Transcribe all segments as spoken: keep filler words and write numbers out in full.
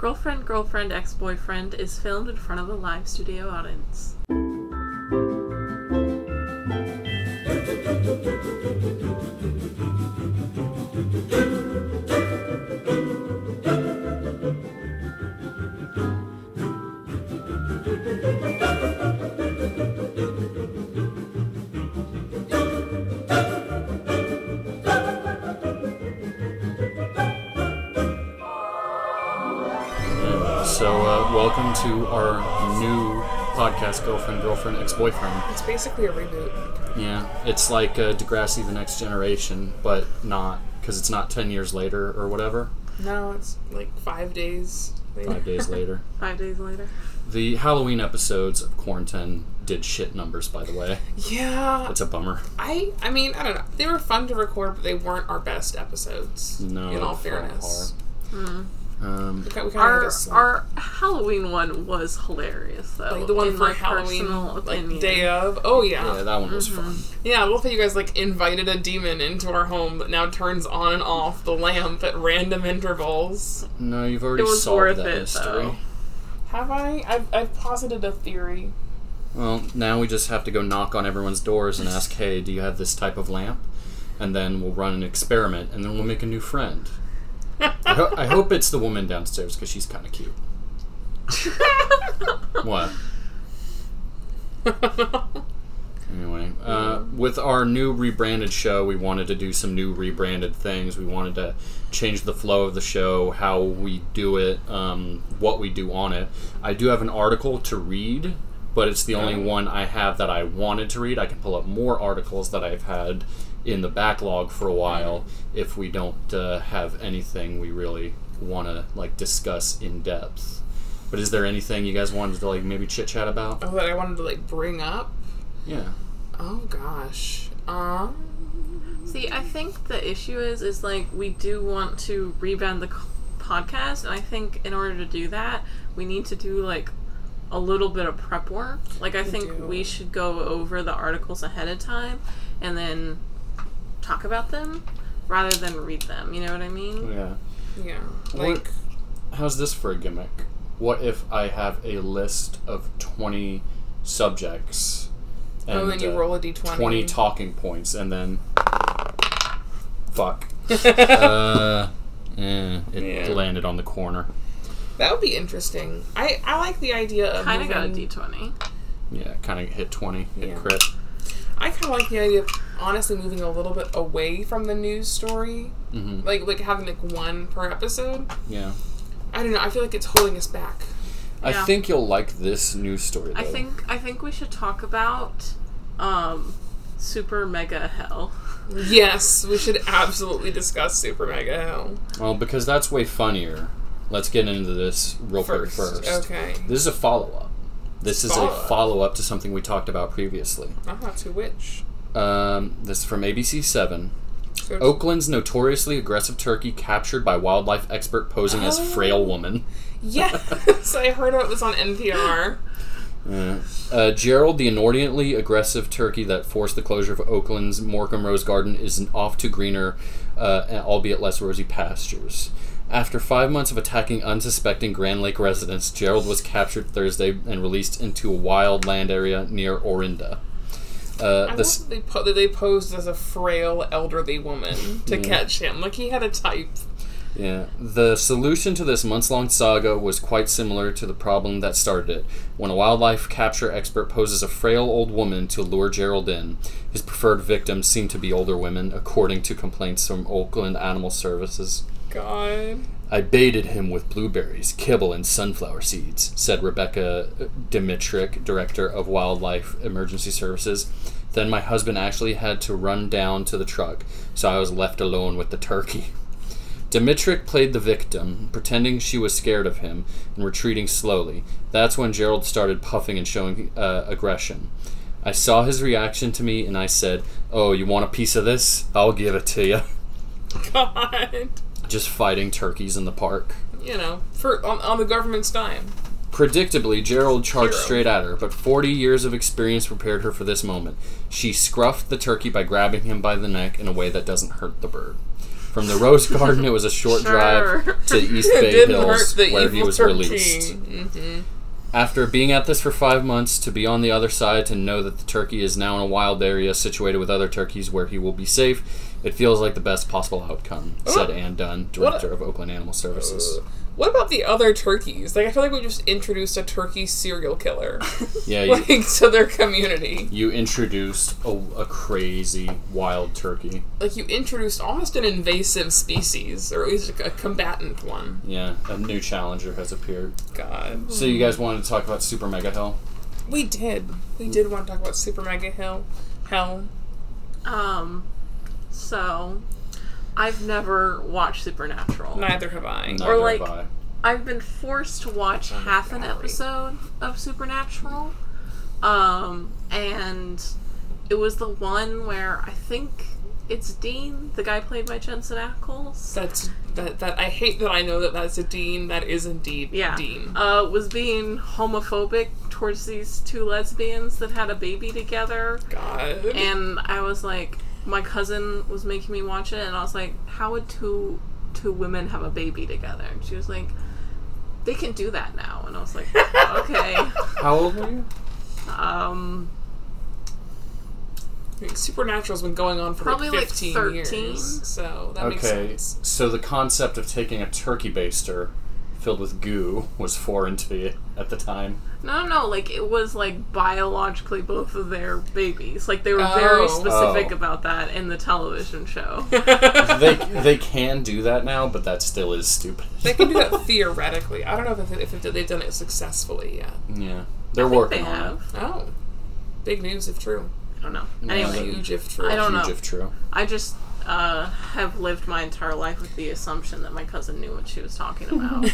Girlfriend, Girlfriend, Ex-Boyfriend is filmed in front of a live studio audience. Welcome to our new podcast, Girlfriend, Girlfriend, Ex-Boyfriend. It's basically a reboot. Yeah, it's like uh, Degrassi, The Next Generation, but not, because it's not ten years later or whatever. No, it's like five days later. Five days later. Five days later. The Halloween episodes of Quarantine did shit numbers, by the way. Yeah. It's a bummer. I I mean, I don't know. They were fun to record, but they weren't our best episodes, no, in all fairness. Mm-hmm. Um, we kinda our our Halloween one was hilarious though. Like the one in for Halloween, like day of. Oh yeah, yeah, that one was mm-hmm. fun. Yeah, both of you guys like invited a demon into our home that now turns on and off the lamp at random intervals. No, you've already solved that it, mystery. Though. Have I? I've, I've posited a theory. Well, now we just have to go knock on everyone's doors and ask, "Hey, do you have this type of lamp?" And then we'll run an experiment, and then we'll make a new friend. I, ho- I hope it's the woman downstairs because she's kind of cute. What? Anyway, uh, with our new rebranded show, we wanted to do some new rebranded things. We wanted to change the flow of the show, how we do it, um, what we do on it. I do have an article to read, but it's the yeah. only one I have that I wanted to read. I can pull up more articles that I've had in the backlog for a while if we don't uh, have anything we really want to like discuss in depth. But is there anything you guys wanted to like maybe chit chat about? Oh, that I wanted to like bring up? Yeah. Oh gosh. Um See, I think the issue is is like we do want to rebrand the podcast, and I think in order to do that, we need to do like a little bit of prep work. Like I we think do. we should go over the articles ahead of time and then talk about them rather than read them. You know what I mean? Yeah. Yeah. Like, what, how's this for a gimmick? What if I have a list of twenty subjects and oh, then you uh, roll a d twenty? twenty talking points and then fuck. uh, eh, it yeah. landed on the corner. That would be interesting. I, I like the idea of kind of got a d twenty. Yeah, kind of hit twenty, hit yeah. crit. I kind of like the idea of honestly moving a little bit away from the news story. Mm-hmm. Like like having like one per episode. Yeah. I don't know. I feel like it's holding us back. I yeah. think you'll like this news story, though. I think, I think we should talk about um, Super Mega Hell. Yes, we should absolutely discuss Super Mega Hell. Well, because that's way funnier. Let's get into this real quick first. first. Okay. This is a follow-up. This is follow. a follow-up to something we talked about previously. Ah, to which? Um, this is from A B C seven. So Oakland's notoriously aggressive turkey captured by wildlife expert posing oh. as frail woman. Yes, I heard it was on N P R. Yeah. Uh, Gerald, the inordinately aggressive turkey that forced the closure of Oakland's Morecambe Rose Garden, is off to greener, uh, albeit less rosy pastures. After five months of attacking unsuspecting Grand Lake residents, Gerald was captured Thursday and released into a wild land area near Orinda. Uh, I this they po- that they posed as a frail, elderly woman to yeah. catch him. Like, he had a type. Yeah. The solution to this months-long saga was quite similar to the problem that started it. When a wildlife capture expert poses a frail old woman to lure Gerald in, his preferred victims seem to be older women, according to complaints from Oakland Animal Services. God. I baited him with blueberries, kibble, and sunflower seeds, said Rebecca Dmytryk, director of Wildlife Emergency Services. Then my husband actually had to run down to the truck, so I was left alone with the turkey. Dmytryk played the victim, pretending she was scared of him and retreating slowly. That's when Gerald started puffing and showing uh, aggression. I saw his reaction to me, and I said, "Oh, you want a piece of this? I'll give it to you." God. Just fighting turkeys in the park. You know, for on, on the government's dime. Predictably, Gerald charged Hero. straight at her, but forty years of experience prepared her for this moment. She scruffed the turkey by grabbing him by the neck in a way that doesn't hurt the bird. From the Rose Garden, it was a short sure. drive to East Bay Didn't Hills, where he was turkey. released. Mm-hmm. After being at this for five months, to be on the other side, to know that the turkey is now in a wild area situated with other turkeys where he will be safe, it feels like the best possible outcome, oh. said Ann Dunn, director what? of Oakland Animal Services. Uh. What about the other turkeys? Like, I feel like we just introduced a turkey serial killer. Yeah, you, like, to their community. You introduced a, a crazy wild turkey. Like, you introduced almost an invasive species, or at least a combatant one. Yeah, a new challenger has appeared. God. So you guys wanted to talk about Super Mega Hill? We did. We did want to talk about Super Mega Hill. Hell. Um, so... I've never watched Supernatural. Neither have I. Neither or like, have I. I've been forced to watch I'm half an episode of Supernatural, um, and it was the one where I think it's Dean, the guy played by Jensen Ackles. That's that. That I hate that I know that that's a Dean. That is indeed yeah. Dean. Uh, was being homophobic towards these two lesbians that had a baby together. God. And I was like. My cousin was making me watch it, and I was like, how would two two women have a baby together? And she was like, they can do that now. And I was like, okay. How old were you? Um, I mean, Supernatural's been going on for probably like fifteen like years. So that okay. makes sense. So the concept of taking a turkey baster filled with goo was foreign to you at the time. No, no, like, it was, like, biologically both of their babies. Like, they were oh. very specific oh. about that in the television show. they they can do that now, but that still is stupid. They can do that theoretically. I don't know if, if, if they've done it successfully yet. Yeah. They're I working think they on have. it. Oh. Big news if true. I don't know. Anyway. Yeah, huge if true. I don't huge know. if true. I just... Uh, have lived my entire life with the assumption that my cousin knew what she was talking about.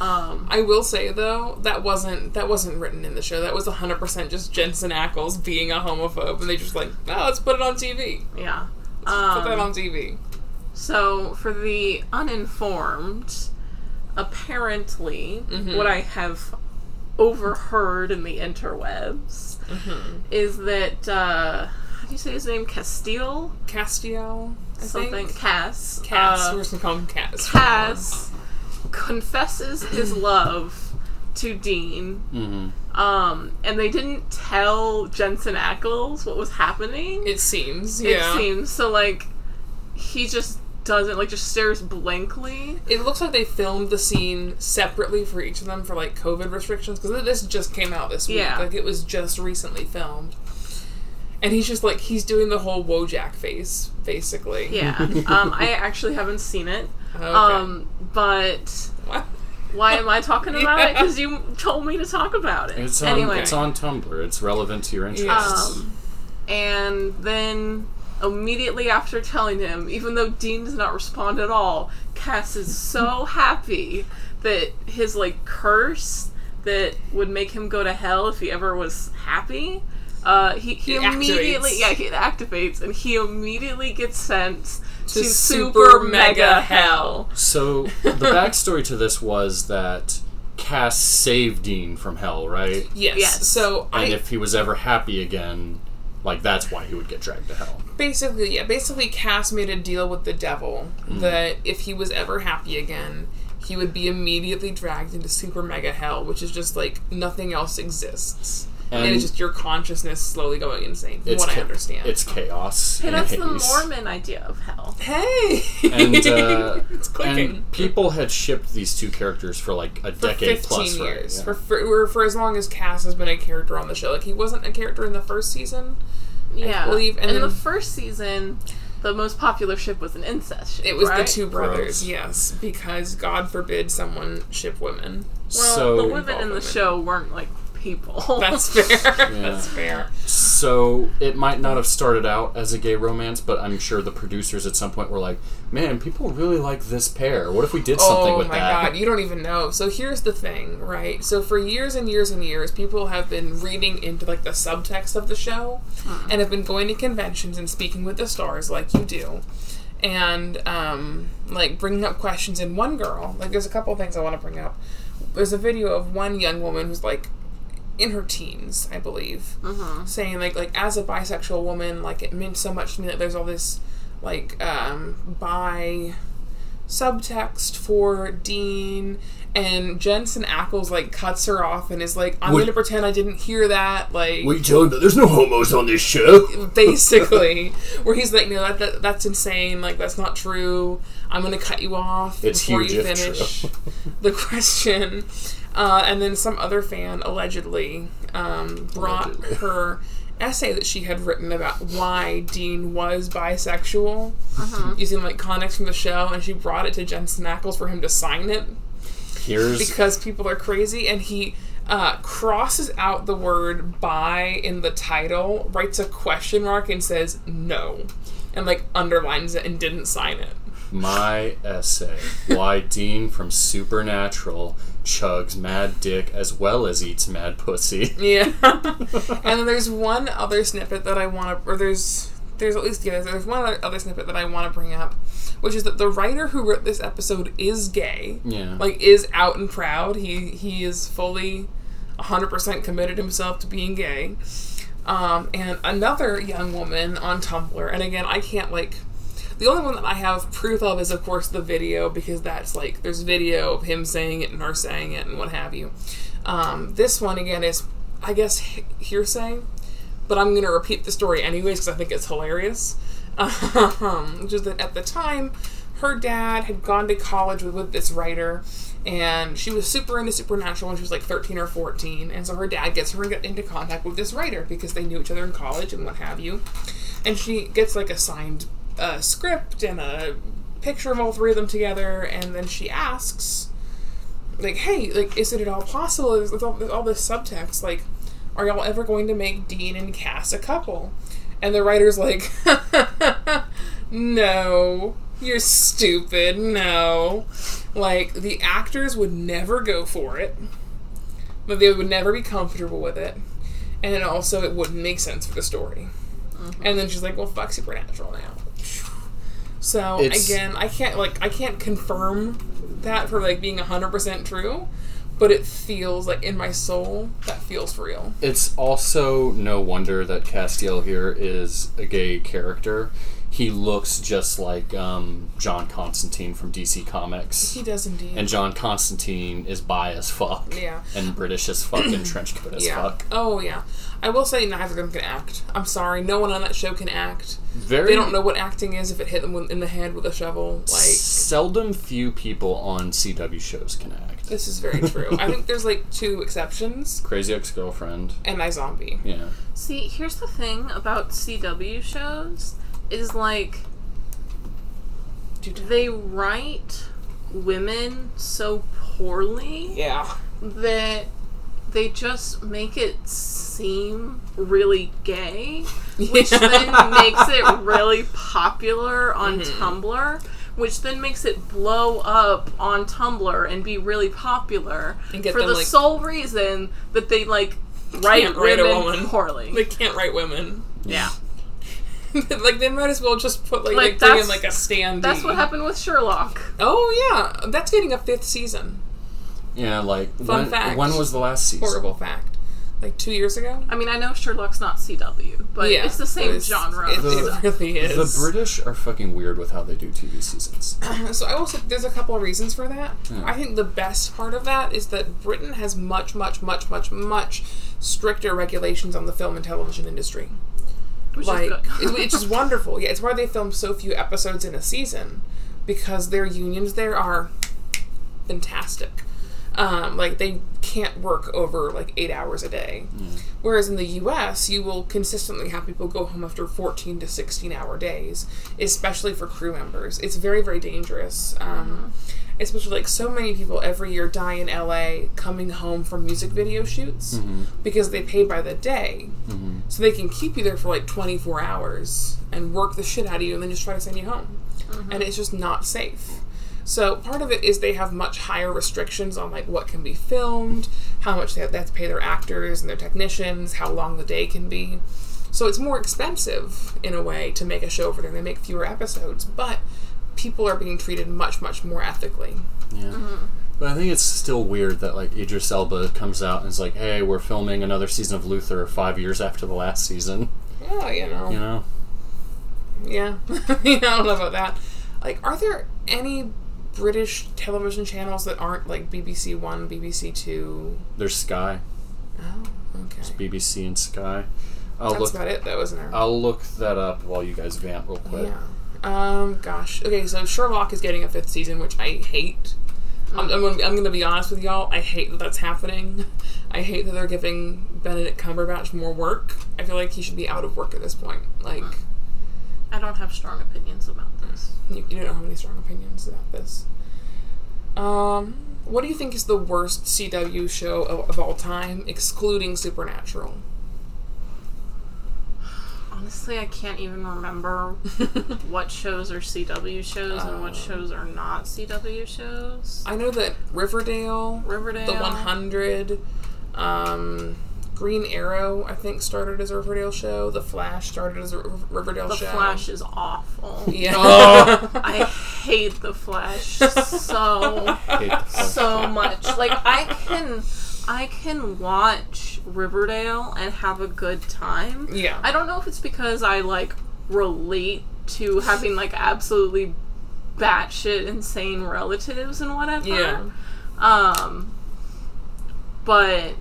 um, I will say though, that wasn't that wasn't written in the show. That was one hundred percent just Jensen Ackles being a homophobe, and they just like, oh, let's put it on T V. Yeah, let's um, put that on T V. So for the uninformed, apparently, mm-hmm. what I have overheard in the interwebs mm-hmm. is that. Uh, How do you say his name? Castiel? Castiel, I Something. think. Cass. Cass. Uh, We're just going to call him Cass. Cass confesses his love to Dean. Mm-hmm. Um, and they didn't tell Jensen Ackles what was happening. It seems, yeah. It seems. So, like, he just doesn't, like, just stares blankly. It looks like they filmed the scene separately for each of them for, like, COVID restrictions. Because this just came out this week. Yeah. Like, it was just recently filmed. And he's just like, he's doing the whole Wojak face, basically. Yeah. Um, I actually haven't seen it. Okay. Um, but what? Why am I talking about yeah. it? Because you told me to talk about it. It's on, anyway. It's on Tumblr. It's relevant to your interests. Um, and then immediately after telling him, even though Dean does not respond at all, Cass is so happy that his, like, curse that would make him go to hell if he ever was happy... Uh, he he immediately activates. yeah he activates and he immediately gets sent to, to super, super mega hell. So the backstory to this was that Cass saved Dean from hell, right? Yes. yes. So and I, if he was ever happy again, like that's why he would get dragged to hell. Basically, yeah. Basically, Cass made a deal with the devil mm. that if he was ever happy again, he would be immediately dragged into super mega hell, which is just like nothing else exists. And, and it's just your consciousness slowly going insane, from what ca- I understand. It's chaos. Hey, that's the Mormon idea of hell. Hey! And, uh, it's clicking. And people had shipped these two characters for like a for decade plus. Years. Right? Yeah. For fifteen years. For as long as Cass has been a character on the show. Like, he wasn't a character in the first season, yeah. I believe. And in the first season... The most popular ship was an incest ship, It was right? the two brothers, Gross. yes, because God forbid someone ship women. Well, so the women in the women. show weren't, like, people. That's fair. Yeah. That's fair. So it might not have started out as a gay romance, but I'm sure the producers at some point were like, man, people really like this pair. What if we did something oh with that? Oh my God, you don't even know. So here's the thing, right? So for years and years and years, people have been reading into, like, the subtext of the show hmm. and have been going to conventions and speaking with the stars like you do. And, um, like, bringing up questions. And one girl, like, there's a couple things I want to bring up. There's a video of one young woman who's, like, in her teens, I believe, mm-hmm. saying, like, like as a bisexual woman, like, it meant so much to me that there's all this like um, bi subtext for Dean, and Jensen Ackles like cuts her off and is like, I'm what, gonna pretend I didn't hear that. Like, what are you telling me? There's no homos on this show. Basically. Where he's like, no, that, that that's insane. Like, that's not true. I'm gonna cut you off it's before you finish the question. Uh, and then some other fan allegedly um, brought allegedly. her essay that she had written about why Dean was bisexual, uh-huh. using like context from the show, and she brought it to Jensen Ackles for him to sign it. Here's because people are crazy, and he uh, crosses out the word bi in the title, writes a question mark, and says no, and like underlines it and didn't sign it. My essay, Why Dean from Supernatural Chugs Mad Dick as well as Eats Mad Pussy. Yeah. And then there's one other snippet that I want to, or there's, there's at least, yeah, there's one other, other snippet that I want to bring up, which is that the writer who wrote this episode is gay. Yeah. Like, is out and proud. He, he is fully one hundred percent committed himself to being gay. Um, and another young woman on Tumblr, and again, I can't, like, the only one that I have proof of is, of course, the video, because that's, like, there's video of him saying it and her saying it and what have you. Um, this one, again, is, I guess, hearsay, but I'm going to repeat the story anyways because I think it's hilarious. Um, which is that at the time, her dad had gone to college with, with this writer, and she was super into Supernatural when she was, like, thirteen or fourteen, and so her dad gets her into contact with this writer because they knew each other in college and what have you. And she gets, like, a signed a script and a picture of all three of them together, and then she asks, like, hey, like, is it at all possible, with all, with all this subtext, like, are y'all ever going to make Dean and Cass a couple? And the writer's like, no, you're stupid, no. Like, the actors would never go for it, but they would never be comfortable with it, and also it wouldn't make sense for the story. Mm-hmm. And then she's like, well, fuck Supernatural now. So, it's, again, I can't, like, I can't confirm that for, like, being one hundred percent true, but it feels, like, in my soul, that feels real. It's also no wonder that Castiel here is a gay character. He looks just like um, John Constantine from D C Comics. He does indeed. And John Constantine is bi as fuck. Yeah. And British as fuck and trench coat as yeah. fuck. Oh, yeah. I will say neither of them can act. I'm sorry. No one on that show can act. Very. They don't know what acting is if it hit them in the head with a shovel. Like, seldom few people on C W shows can act. This is very true. I think there's like two exceptions. Crazy Ex-Girlfriend. And iZombie. Yeah. See, here's the thing about C W shows is like they write women so poorly yeah. that they just make it seem really gay, which then makes it really popular on mm-hmm. Tumblr, which then makes it blow up on Tumblr and be really popular for them, the like, sole reason that they like write women, women poorly. They can't write women. Yeah. Like, they might as well just put, like, like, like in, like, a standee. That's what happened with Sherlock. Oh, yeah. That's getting a fifth season. Yeah, like, Fun when, fact. when was the last season? Horrible fact. Like, two years ago? I mean, I know Sherlock's not C W, but yeah, it's the same it's, genre. It, the, it really is. The British are fucking weird with how they do T V seasons. So, I also, there's a couple of reasons for that. Yeah. I think the best part of that is that Britain has much, much, much, much, much stricter regulations on the film and television industry. Which like, is it, it's just wonderful. Yeah, it's why they film so few episodes in a season, because their unions there are fantastic. Um, like, they can't work over, like, eight hours a day. Mm. Whereas in the U S, you will consistently have people go home after fourteen to sixteen hour days, especially for crew members. It's very, very dangerous. Um, mm-hmm. Especially, like, so many people every year die in L A coming home from music video shoots mm-hmm. because they pay by the day. Mm-hmm. So they can keep you there for, like, twenty-four hours and work the shit out of you and then just try to send you home. Mm-hmm. And it's just not safe. So part of it is they have much higher restrictions on, like, what can be filmed, how much they have, they have to pay their actors and their technicians, how long the day can be. So it's more expensive, in a way, to make a show over there. They make fewer episodes, but people are being treated much, much more ethically. Yeah. Mm-hmm. But I think it's still weird that, like, Idris Elba comes out and is like, hey, we're filming another season of Luther five years after the last season. Oh, you know. You know? Yeah. I don't know about that. Like, are there any British television channels that aren't, like, B B C One, B B C Two? There's Sky. Oh, okay. There's B B C and Sky. I'll That's look, about it, though, isn't there? I'll look that up while you guys vamp real quick. Yeah. Um, gosh. Okay, so Sherlock is getting a fifth season, which I hate. Mm. I'm, I'm, gonna, I'm gonna be honest with y'all. I hate that that's happening. I hate that they're giving Benedict Cumberbatch more work. I feel like he should be out of work at this point. Like, I don't have strong opinions about this. You, you don't have any strong opinions about this. Um, what do you think is the worst C W show of, of all time, excluding Supernatural? Honestly, I can't even remember what shows are C W shows um, and what shows are not C W shows. I know that Riverdale, Riverdale, The one hundred, um, Green Arrow, I think, started as a Riverdale show. The Flash started as a Riverdale the show. The Flash is awful. Yeah. Oh. I hate The Flash so, so much. Like, I can... I can watch Riverdale and have a good time. Yeah. I don't know if it's because I, like, relate to having, like, absolutely batshit insane relatives and whatever. Yeah. Um, but,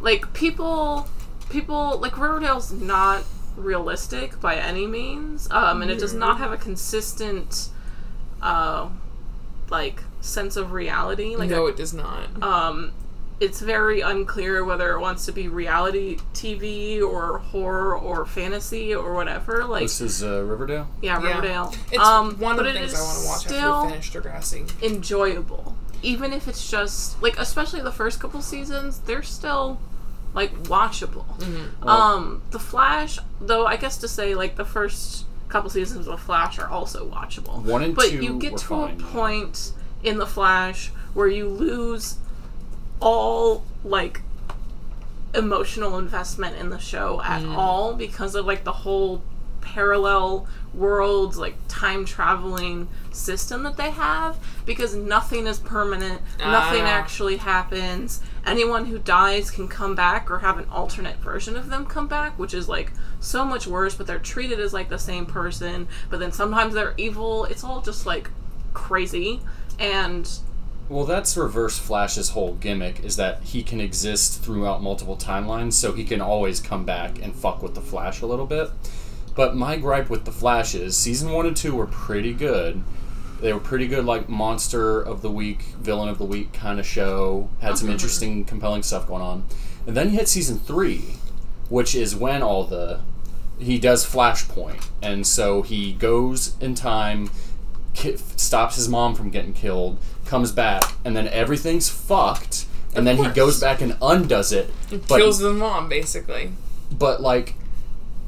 like, people, people, like, Riverdale's not realistic by any means. Um, and it does not have a consistent, uh, like, sense of reality. Like, no, it does not. Um... It's very unclear whether it wants to be reality T V or horror or fantasy or whatever. Like, this is uh, Riverdale? Yeah, Riverdale. Yeah. It's um, one of the things I want to watch after we finish Degrassi. Enjoyable. Even if it's just, like, especially the first couple seasons, they're still, like, watchable. Mm-hmm. Well, um, The Flash, though, I guess to say, like, the first couple seasons of The Flash are also watchable. One and but two But you get to fine. a point in The Flash where you lose all, like, emotional investment in the show at mm. all because of, like, the whole parallel worlds, like, time-traveling system that they have, because nothing is permanent, ah. nothing actually happens. Anyone who dies can come back or have an alternate version of them come back, which is, like, so much worse, but they're treated as, like, the same person, but then sometimes they're evil. It's all just, like, crazy, and... Well, that's Reverse Flash's whole gimmick, is that he can exist throughout multiple timelines, so he can always come back and fuck with the Flash a little bit. But my gripe with the Flash is, season one and two were pretty good. They were pretty good, like, monster of the week, villain of the week kind of show. Had some interesting, compelling stuff going on. And then you hit season three, which is when all the... He does Flashpoint, and so he goes in time... stops his mom from getting killed, comes back, and then everything's fucked, and then he goes back and undoes it. But, kills the mom, basically. But, like...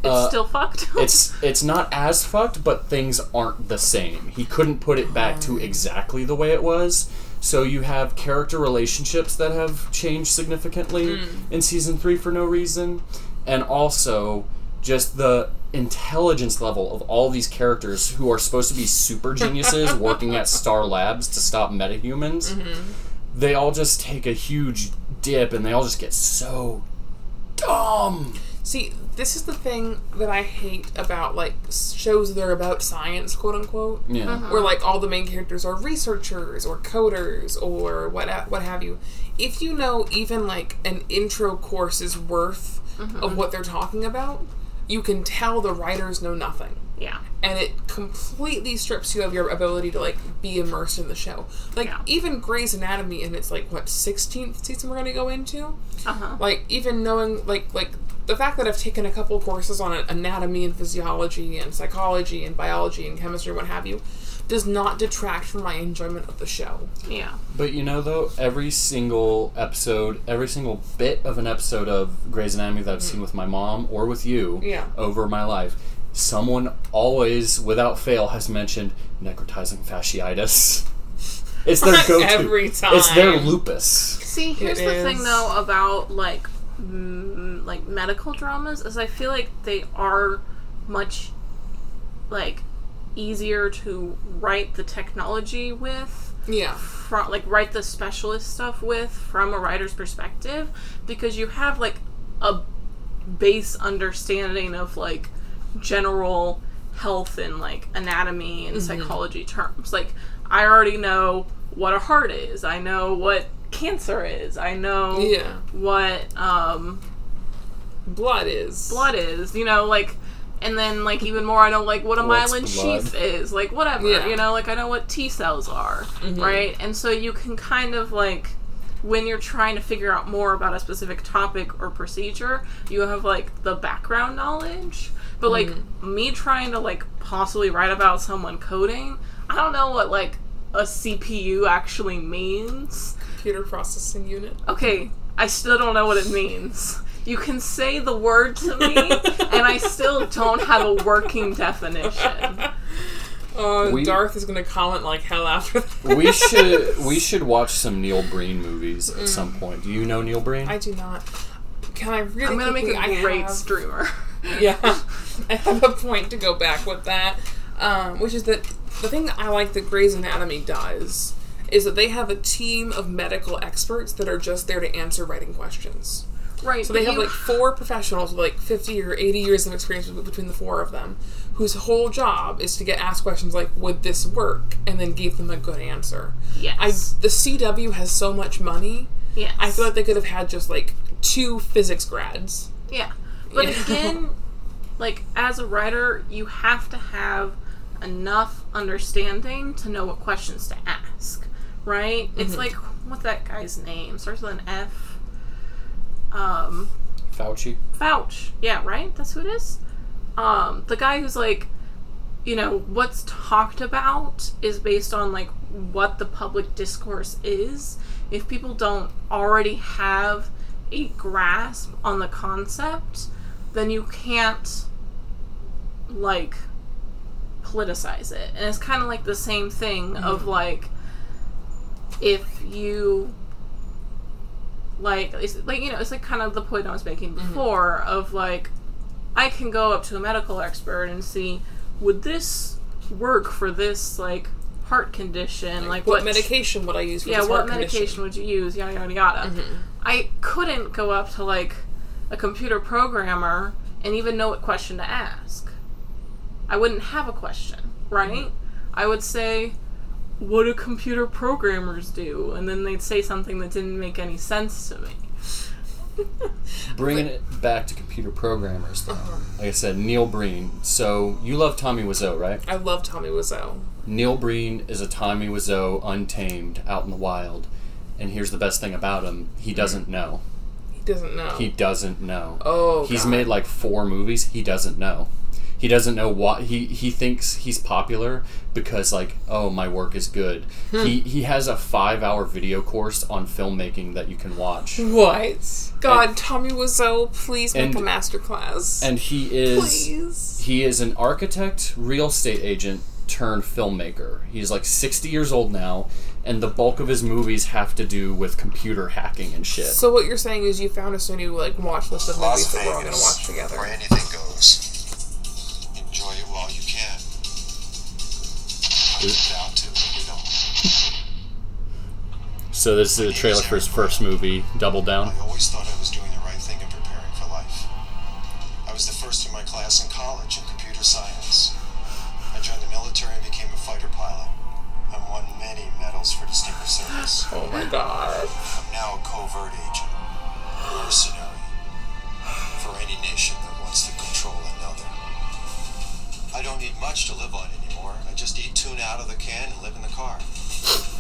It's uh, still fucked. it's it's not as fucked, but things aren't the same. He couldn't put it back to exactly the way it was, so you have character relationships that have changed significantly mm. in Season three for no reason, and also just the... intelligence level of all these characters who are supposed to be super geniuses working at Star Labs to stop metahumans. Mm-hmm. They all just take a huge dip and they all just get so dumb. See, this is the thing that I hate about, like, shows that are about science, quote unquote. Yeah. Uh-huh. Where, like, all the main characters are researchers or coders or what what have you. If you know even, like, an intro course's worth mm-hmm. of what they're talking about, you can tell the writers know nothing. Yeah. And it completely strips you of your ability to, like, be immersed in the show. Like, yeah. even Grey's Anatomy, and it's, like, what, sixteenth season we're going to go into? Uh-huh. Like, even knowing, like, like the fact that I've taken a couple courses on anatomy and physiology and psychology and biology and chemistry and what have you, does not detract from my enjoyment of the show. Yeah. But you know, though, every single episode, every single bit of an episode of Grey's Anatomy that I've mm-hmm. seen with my mom or with you yeah. over my life, someone always, without fail, has mentioned necrotizing fasciitis. It's their go-to. Every time. It's their lupus. See, here's it the is. thing, though, about, like, m- like, medical dramas, is I feel like they are much, like... easier to write the technology with, yeah, from, like, write the specialist stuff with from a writer's perspective, because you have, like, a base understanding of, like, general health and, like, anatomy and mm-hmm. psychology terms. Like, I already know what a heart is. I know what cancer is. I know yeah. what, um... blood is. Blood is. You know, like... And then, like, even more, I know, like, what a What's myelin blood? sheath is. Like, whatever. Yeah. You know, like, I know what T cells are. Mm-hmm. Right? And so you can kind of, like... when you're trying to figure out more about a specific topic or procedure, you have, like, the background knowledge. But, like, mm-hmm. me trying to, like, possibly write about someone coding, I don't know what, like, a C P U actually means. Computer processing unit. Okay, I still don't know what it means. You can say the word to me, and I still don't have a working definition. Uh, we, Darth is going to comment like hell after that. We should we should watch some Neil Breen movies at mm. some point. Do you know Neil Breen? I do not. Can I really? I'm going to make a great have, streamer. Yeah, I have a point to go back with that, um, which is that the thing that I like that Grey's Anatomy does is that they have a team of medical experts that are just there to answer writing questions. Right. So they have, you, like, four professionals with, like, fifty or eighty years of experience between the four of them, whose whole job is to get asked questions like, would this work? And then give them a good answer. Yes. I, the C W has so much money. Yes. I feel like they could have had just, like, two physics grads. Yeah. But you again, know? like, as a writer, you have to have enough understanding to know what questions to ask, right? Mm-hmm. It's like, what's that guy's name? Starts with an F. Um, Fauci. Fauci. Yeah, right? That's who it is? Um, the guy who's like, you know, what's talked about is based on, like, what the public discourse is. If people don't already have a grasp on the concept, then you can't, like, politicize it. And it's kind of like the same thing mm-hmm. of, like, if you... Like, it's, like, you know, it's, like, kind of the point I was making before mm-hmm. of, like, I can go up to a medical expert and see, would this work for this, like, heart condition? Like, like what, what medication would I use for yeah, this heart condition? Yeah, what medication would you use? Yada, yada, yada. Mm-hmm. I couldn't go up to, like, a computer programmer and even know what question to ask. I wouldn't have a question, right? Mm-hmm. I would say... what do computer programmers do? And then they'd say something that didn't make any sense to me. Bringing but, it back to computer programmers, though. Uh-huh. Like I said, Neil Breen. So, you love Tommy Wiseau, right? I love Tommy Wiseau. Neil Breen is a Tommy Wiseau untamed, out in the wild. And here's the best thing about him. He doesn't know. He doesn't know. He doesn't know. Oh, He's God. made like four movies. He doesn't know. He doesn't know why. He, he thinks he's popular because, like, oh, my work is good. Hmm. He he has a five-hour video course on filmmaking that you can watch. What? God, and, Tommy Wiseau, please and, make a masterclass. And he is... Please. He is an architect, real estate agent, turned filmmaker. He's, like, sixty years old now, and the bulk of his movies have to do with computer hacking and shit. So what you're saying is you found us a new, like, watch list of movies that we're all going to watch together. Where anything goes. Enjoy it while you can. Down to it, you know. So this is the trailer for his first movie, Double Down. I always thought I was doing the right thing and preparing for life. I was the first in my class in college in computer science. I joined the military and became a fighter pilot. I won many medals for distinguished service. Oh my God. I'm now a covert agent, a mercenary, for any nation that wants to control another. I don't need much to live on anymore. I just eat tuna out of the can and live in the car.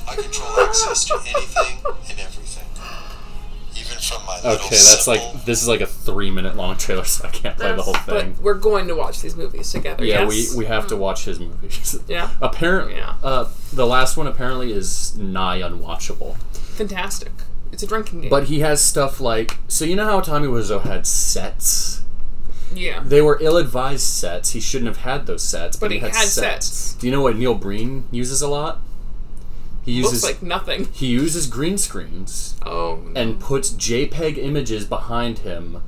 I control access to anything and everything. Even from my little Okay, that's like, this is like a three minute long trailer, so I can't play that's, the whole thing. But we're going to watch these movies together. Yeah, yes. we, we have to watch his movies. Yeah. Apparently, yeah. Uh, the last one apparently is nigh unwatchable. Fantastic. It's a drinking game. But he has stuff like, so you know how Tommy Wiseau had sets? Yeah. They were ill-advised sets. He shouldn't have had those sets, but, but he, he had, had sets. sets. Do you know what Neil Breen uses a lot? He uses Looks like nothing. He uses green screens. Oh. No. And puts JPEG images behind him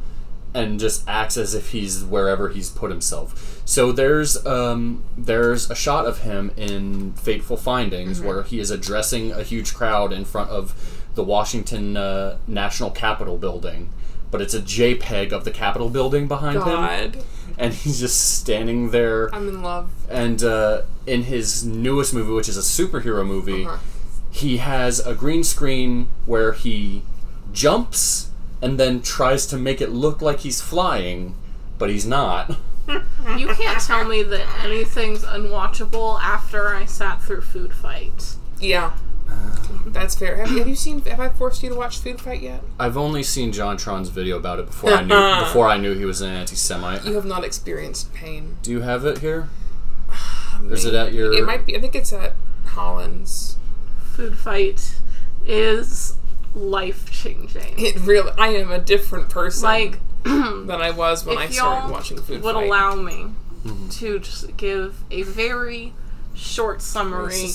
and just acts as if he's wherever he's put himself. So there's um there's a shot of him in Fateful Findings mm-hmm. where he is addressing a huge crowd in front of the Washington uh, National Capitol building. but it's a JPEG of the Capitol building behind God. him. And he's just standing there. I'm in love. And uh, in his newest movie, which is a superhero movie, uh-huh. he has a green screen where he jumps and then tries to make it look like he's flying, but he's not. You can't tell me that anything's unwatchable after I sat through Food Fight. Yeah. That's fair. Have you, have you seen? Have I forced you to watch Food Fight yet? I've only seen John Tron's video about it before I knew before I knew he was an anti-Semite. You have not experienced pain. Do you have it here? Or is it at your? It might be. I think it's at Holland's. Food Fight is life-changing. It really. I am a different person like than I was when I started watching Food Fight. If y'all would allow me mm-hmm. to just give a very short summary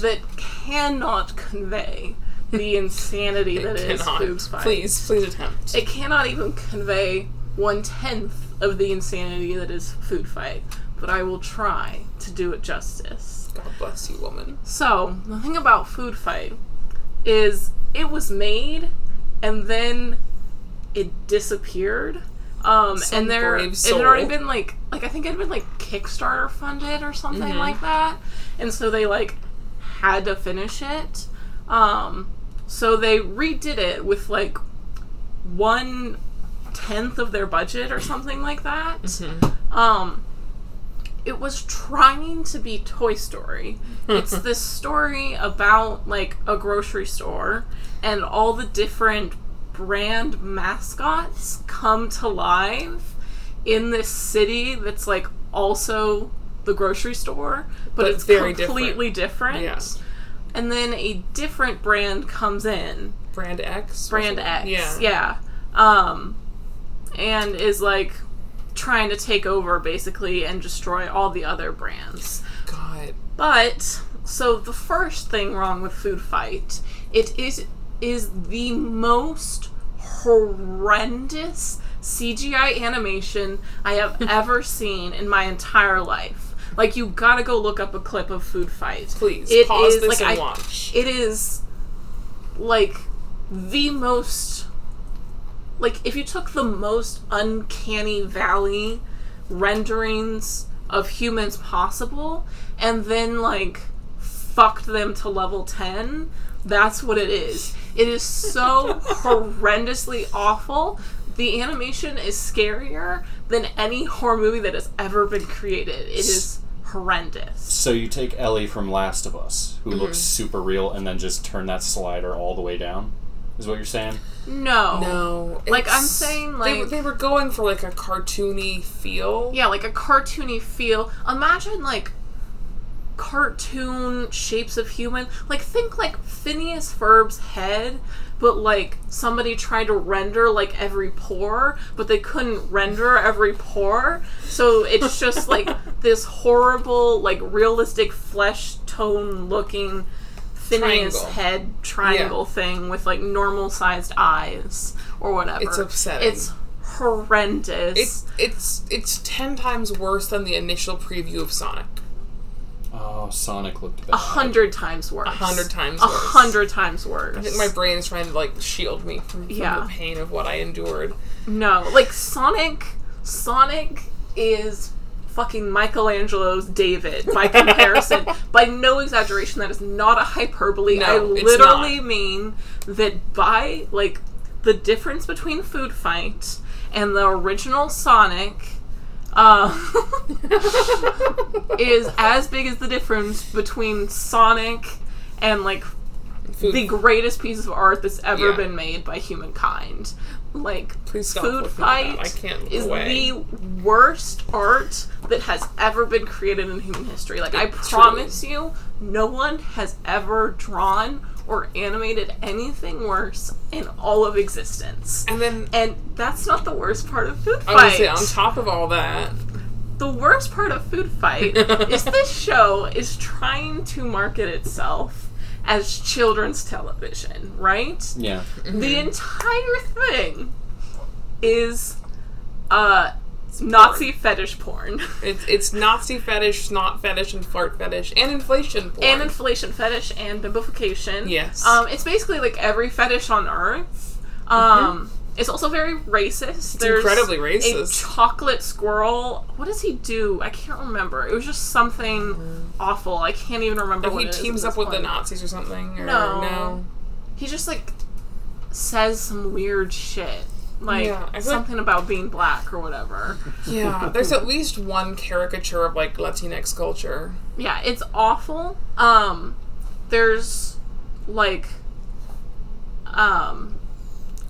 that cannot convey the insanity that is Food Fight. Please, please attempt. It cannot even convey one-tenth of the insanity that is Food Fight, but I will try to do it justice. God bless you, woman. So, the thing about Food Fight is it was made and then it disappeared. Um, Some and there, it had already been like, like I think it had been like Kickstarter funded or something mm-hmm. like that, and so they like had to finish it. Um, so they redid it with like one tenth of their budget or something like that. Mm-hmm. Um, it was trying to be Toy Story. It's this story about like a grocery store and all the different brand mascots come to life in this city that's like also the grocery store, but, but it's very completely different. different. Yes. And then a different brand comes in. Brand X? Brand X, yeah. yeah. Um, and is like trying to take over basically and destroy all the other brands. God. But, so the first thing wrong with Food Fight, it is... is the most horrendous C G I animation I have ever seen in my entire life. Like, you gotta go look up a clip of Food Fight. Please, it pause is, this like, and I, watch. It is, like, the most... Like, if you took the most uncanny valley renderings of humans possible, and then, like, fucked them to level ten... That's what it is. It is so horrendously awful. The animation is scarier than any horror movie that has ever been created. It is horrendous. So you take Ellie from Last of Us, who mm-hmm. looks super real, and then just turn that slider all the way down? Is what you're saying? No. No. Like, I'm saying, like... They, they were going for, like, a cartoony feel. Yeah, like a cartoony feel. Imagine, like... cartoon shapes of human. Like, think like Phineas Ferb's head, but like somebody tried to render like every pore, but they couldn't render every pore. So it's just like this horrible, like realistic flesh tone looking Phineas triangle. head triangle yeah. thing with like normal sized eyes or whatever. It's upsetting. It's horrendous. It's it's it's ten times worse than the initial preview of Sonic. Oh, Sonic looked bad. A hundred times worse. A hundred times worse. A hundred times worse. I think my brain is trying to, like, shield me from, from yeah. the pain of what I endured. No. Like, Sonic... Sonic is fucking Michelangelo's David by comparison. By no exaggeration, that is not a hyperbole. No, I literally it's not. mean that by, like, the difference between Food Fight and the original Sonic... Uh, is as big as the difference between Sonic and, like, food. the greatest piece of art that's ever yeah. been made by humankind. Like, Food Fight is away. the worst art that has ever been created in human history. Like, it I promise truly. you, no one has ever drawn or animated anything worse in all of existence. And then... And that's not the worst part of Food Fight. I was going to say, on top of all that... The worst part of Food Fight is this show is trying to market itself as children's television, right? Yeah. Mm-hmm. The entire thing is uh, Nazi fetish porn. It's, it's Nazi fetish, snot fetish, and fart fetish, and inflation porn. And inflation fetish, and bimbofication. Yes. Um, it's basically like every fetish on Earth. Um, mm-hmm. It's also very racist. It's There's incredibly racist. A chocolate squirrel. What does he do? I can't remember. It was just something mm. awful. I can't even remember if what he it teams is up with point. the Nazis or something. Or no. no. He just, like, says some weird shit. Like, yeah, something like, about being black or whatever. Yeah. There's at least one caricature of, like, Latinx culture. Yeah, it's awful. Um, there's, like, um...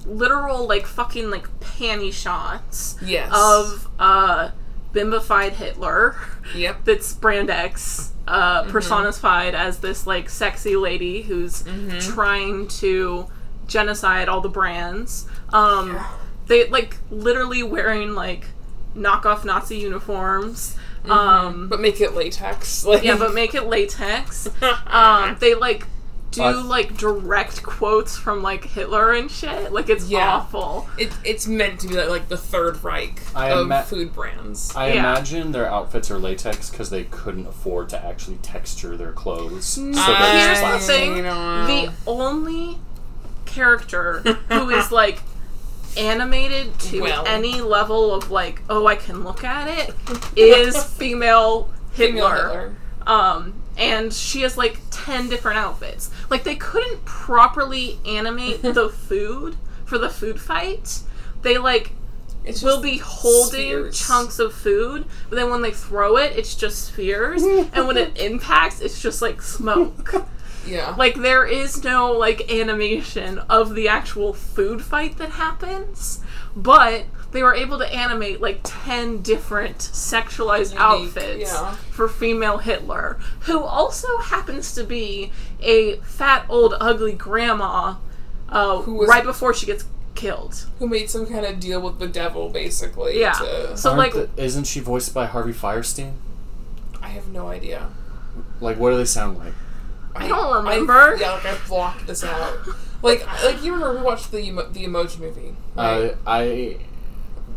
literal, like, fucking, like, panty shots yes. of, uh, bimbified Hitler. Yep. That's Brand X, uh, mm-hmm. personified as this, like, sexy lady who's mm-hmm. trying to genocide all the brands. Um, yeah. They, like, literally wearing, like, knockoff Nazi uniforms. Mm-hmm. Um. But make it latex. Like. Yeah, but make it latex. um, they, like... Do, uh, like, direct quotes from, like, Hitler and shit. Like, it's yeah. awful. It, it's meant to be, like, like the Third Reich I of ima- food brands. I yeah. imagine their outfits are latex because they couldn't afford to actually texture their clothes. Mm. So Here's the thing. The only character who is, like, animated to well. any level of, like, oh, I can look at it, is female Hitler. Female Hitler. Um... And she has, like, ten different outfits. Like, they couldn't properly animate the food for the food fight. They, like, it's will be holding spheres. chunks of food, but then when they throw it, it's just spheres. And when it impacts, it's just, like, smoke. Yeah. Like, there is no, like, animation of the actual food fight that happens, but... They were able to animate, like, ten different sexualized Unique, outfits yeah. for female Hitler, who also happens to be a fat, old, ugly grandma uh, who was, right before she gets killed. Who made some kind of deal with the devil, basically. Yeah. To... So, Aren't like... The, isn't she voiced by Harvey Fierstein? I have no idea. Like, what do they sound like? I, I don't remember. I, yeah, like, I blocked this out. like, like you remember we watched the, emo- the Emoji movie, right? Uh, I...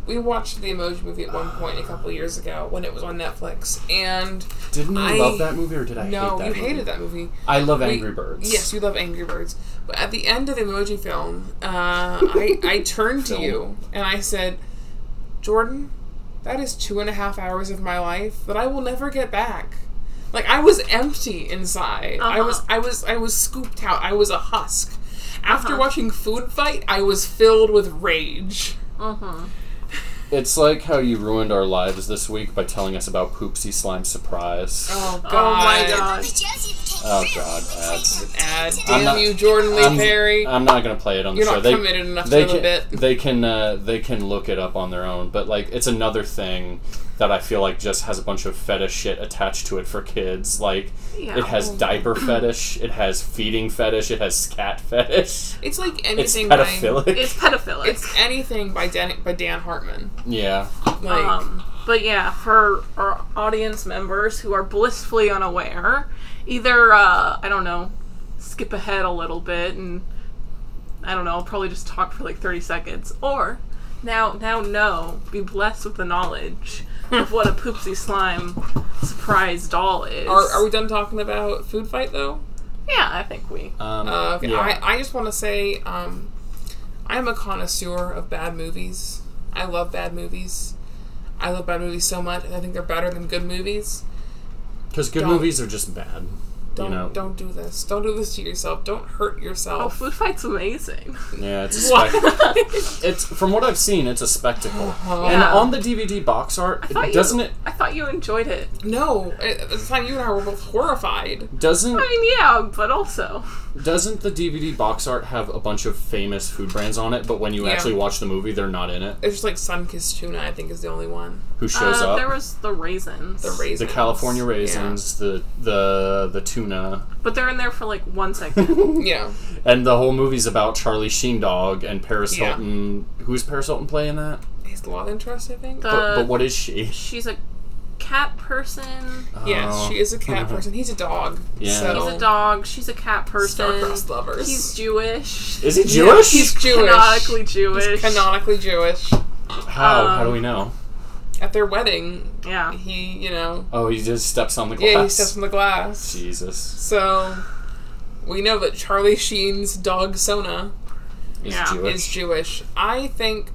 We watched the Emoji movie at one point a couple years ago when it was on Netflix, and didn't you I, love that movie or did I no, hate that movie? No, you hated that movie. I love we, Angry Birds. Yes, you love Angry Birds. But at the end of the Emoji film, uh, I, I turned to you and I said, Jordan, that is two and a half hours of my life that I will never get back. Like, I was empty inside. Uh-huh. I was I was I was scooped out. I was a husk. After uh-huh. watching Food Fight, I was filled with rage. Uh-huh. It's like how you ruined our lives this week by telling us about Poopsie Slime Surprise. Oh, God. Oh, my God. Oh, God. Ads. Ad. Damn not, you, Jordan Lee I'm, Perry. I'm not going to play it on the show. You're not they, committed enough to the bit. They can, uh, they can look it up on their own, but, like, it's another thing that I feel like just has a bunch of fetish shit attached to it for kids. Like, yeah. it has diaper fetish, it has feeding fetish, it has scat fetish. It's like anything it's pedophilic. by... It's pedophilic. It's anything by Dan, by Dan Hartman. Yeah. Like, um, but yeah, for our audience members who are blissfully unaware, either, uh, I don't know, skip ahead a little bit and, I don't know, I'll probably just talk for like thirty seconds, or... Now, now, no. Be blessed with the knowledge of what a Poopsie Slime Surprise doll is. Are, are we done talking about Food Fight, though? Yeah, I think we... Um, uh, okay. yeah. I, I just want to say, um, I'm a connoisseur of bad movies. I love bad movies. I love bad movies so much, and I think they're better than good movies. Because good don't, movies are just bad. Don't you know? Don't do this. Don't do this to yourself. Don't hurt yourself. Oh, Food Fight's amazing. Yeah, it's a spectacle. It's from what I've seen, it's a spectacle. Uh-huh. And yeah. on the D V D box art, it, doesn't you, it? I thought you enjoyed it. No, at the time you and I were both horrified. Doesn't I mean yeah, but also doesn't the D V D box art have a bunch of famous food brands on it? But when you yeah. actually watch the movie, they're not in it. It's just like Sunkist Tuna, I think, is the only one who shows uh, up. There was the raisins, the raisins, the California raisins, yeah. the the the tuna. Tuna. But they're in there for, like, one second. yeah. And the whole movie's about Charlie Sheen Dog and Paris yeah. Hilton. Who's Paris Hilton playing that? His love interest, I think. The, but, but what is she? She's a cat person. Oh. Yes, she is a cat person. He's a dog. Yeah. So. He's a dog. She's a cat person. Star-crossed lovers. He's Jewish. Is he Jewish? Yeah, he's Jewish. Canonically Jewish. He's canonically Jewish. How? Um, How do we know? At their wedding, yeah, he, you know... Oh, he just steps on the glass. Yeah, he steps on the glass. Jesus. So, we know that Charlie Sheen's dog, Sona, is yeah, Jewish. is Jewish. I think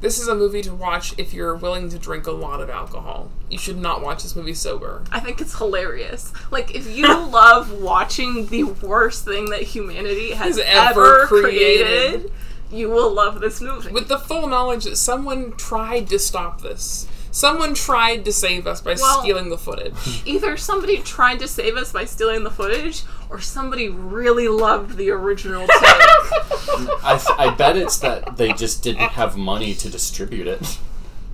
this is a movie to watch if you're willing to drink a lot of alcohol. You should not watch this movie sober. I think it's hilarious. Like, if you love watching the worst thing that humanity has ever, ever created... created you will love this movie. With the full knowledge that someone tried to stop this. Someone tried to save us by well, stealing the footage. Either somebody tried to save us by stealing the footage, or somebody really loved the original take. I, I bet it's that they just didn't have money to distribute it.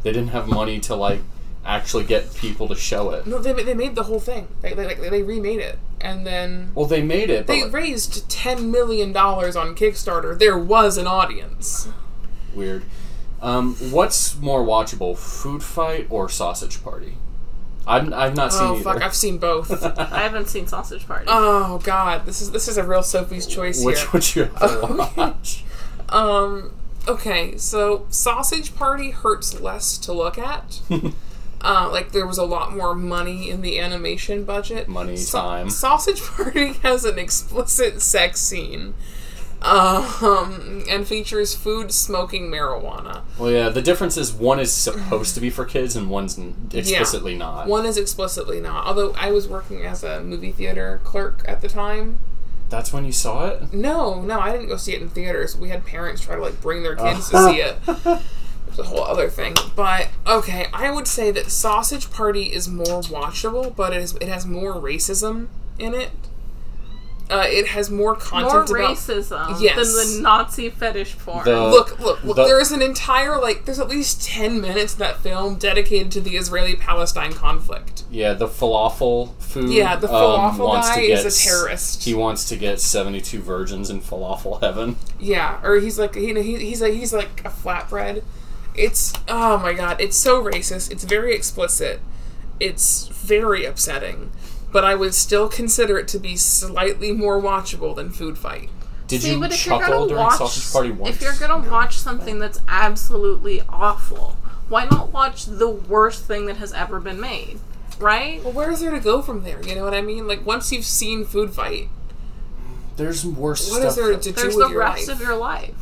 They didn't have money to, like, actually get people to show it. No, they they made the whole thing. They they, like, they remade it. And then... Well, they made it, but... They like, raised ten million dollars on Kickstarter. There was an audience. Weird. Um, what's more watchable, Food Fight or Sausage Party? I've, I've not seen oh, either. Oh, fuck, I've seen both. I haven't seen Sausage Party. Oh, God. This is this is a real Sophie's choice Which here. Which would you have to watch? um, okay, so Sausage Party hurts less to look at. Uh, like, there was a lot more money in the animation budget. Money, Sa- time. Sausage Party has an explicit sex scene. Um, and features food, smoking, marijuana. Well, yeah, the difference is one is supposed to be for kids and one's explicitly yeah, not. One is explicitly not. Although, I was working as a movie theater clerk at the time. That's when you saw it? No, no, I didn't go see it in theaters. We had parents try to, like, bring their kids oh. to see it. A whole other thing, but okay, I would say that Sausage Party is more watchable, but it, is, it has more racism in it. Uh, it has more content more about... More racism yes. than the Nazi fetish porn. The, look, look, look, the, there is an entire, like, there's at least ten minutes of that film dedicated to the Israeli-Palestine conflict. Yeah, the falafel food... Yeah, the falafel um, guy get, is a terrorist. He wants to get seventy-two virgins in falafel heaven. Yeah, or he's like, you know, he, he's, like, he's like a flatbread... It's, oh my god, it's so racist, it's very explicit, it's very upsetting, but I would still consider it to be slightly more watchable than Food Fight. Did See, you chuckle during watch, Sausage Party once? If you're gonna no. watch something that's absolutely awful, why not watch the worst thing that has ever been made, right? Well, where is there to go from there, you know what I mean? Like, once you've seen Food Fight... There's worse what stuff. What is there to do with your life? There's the rest of your life.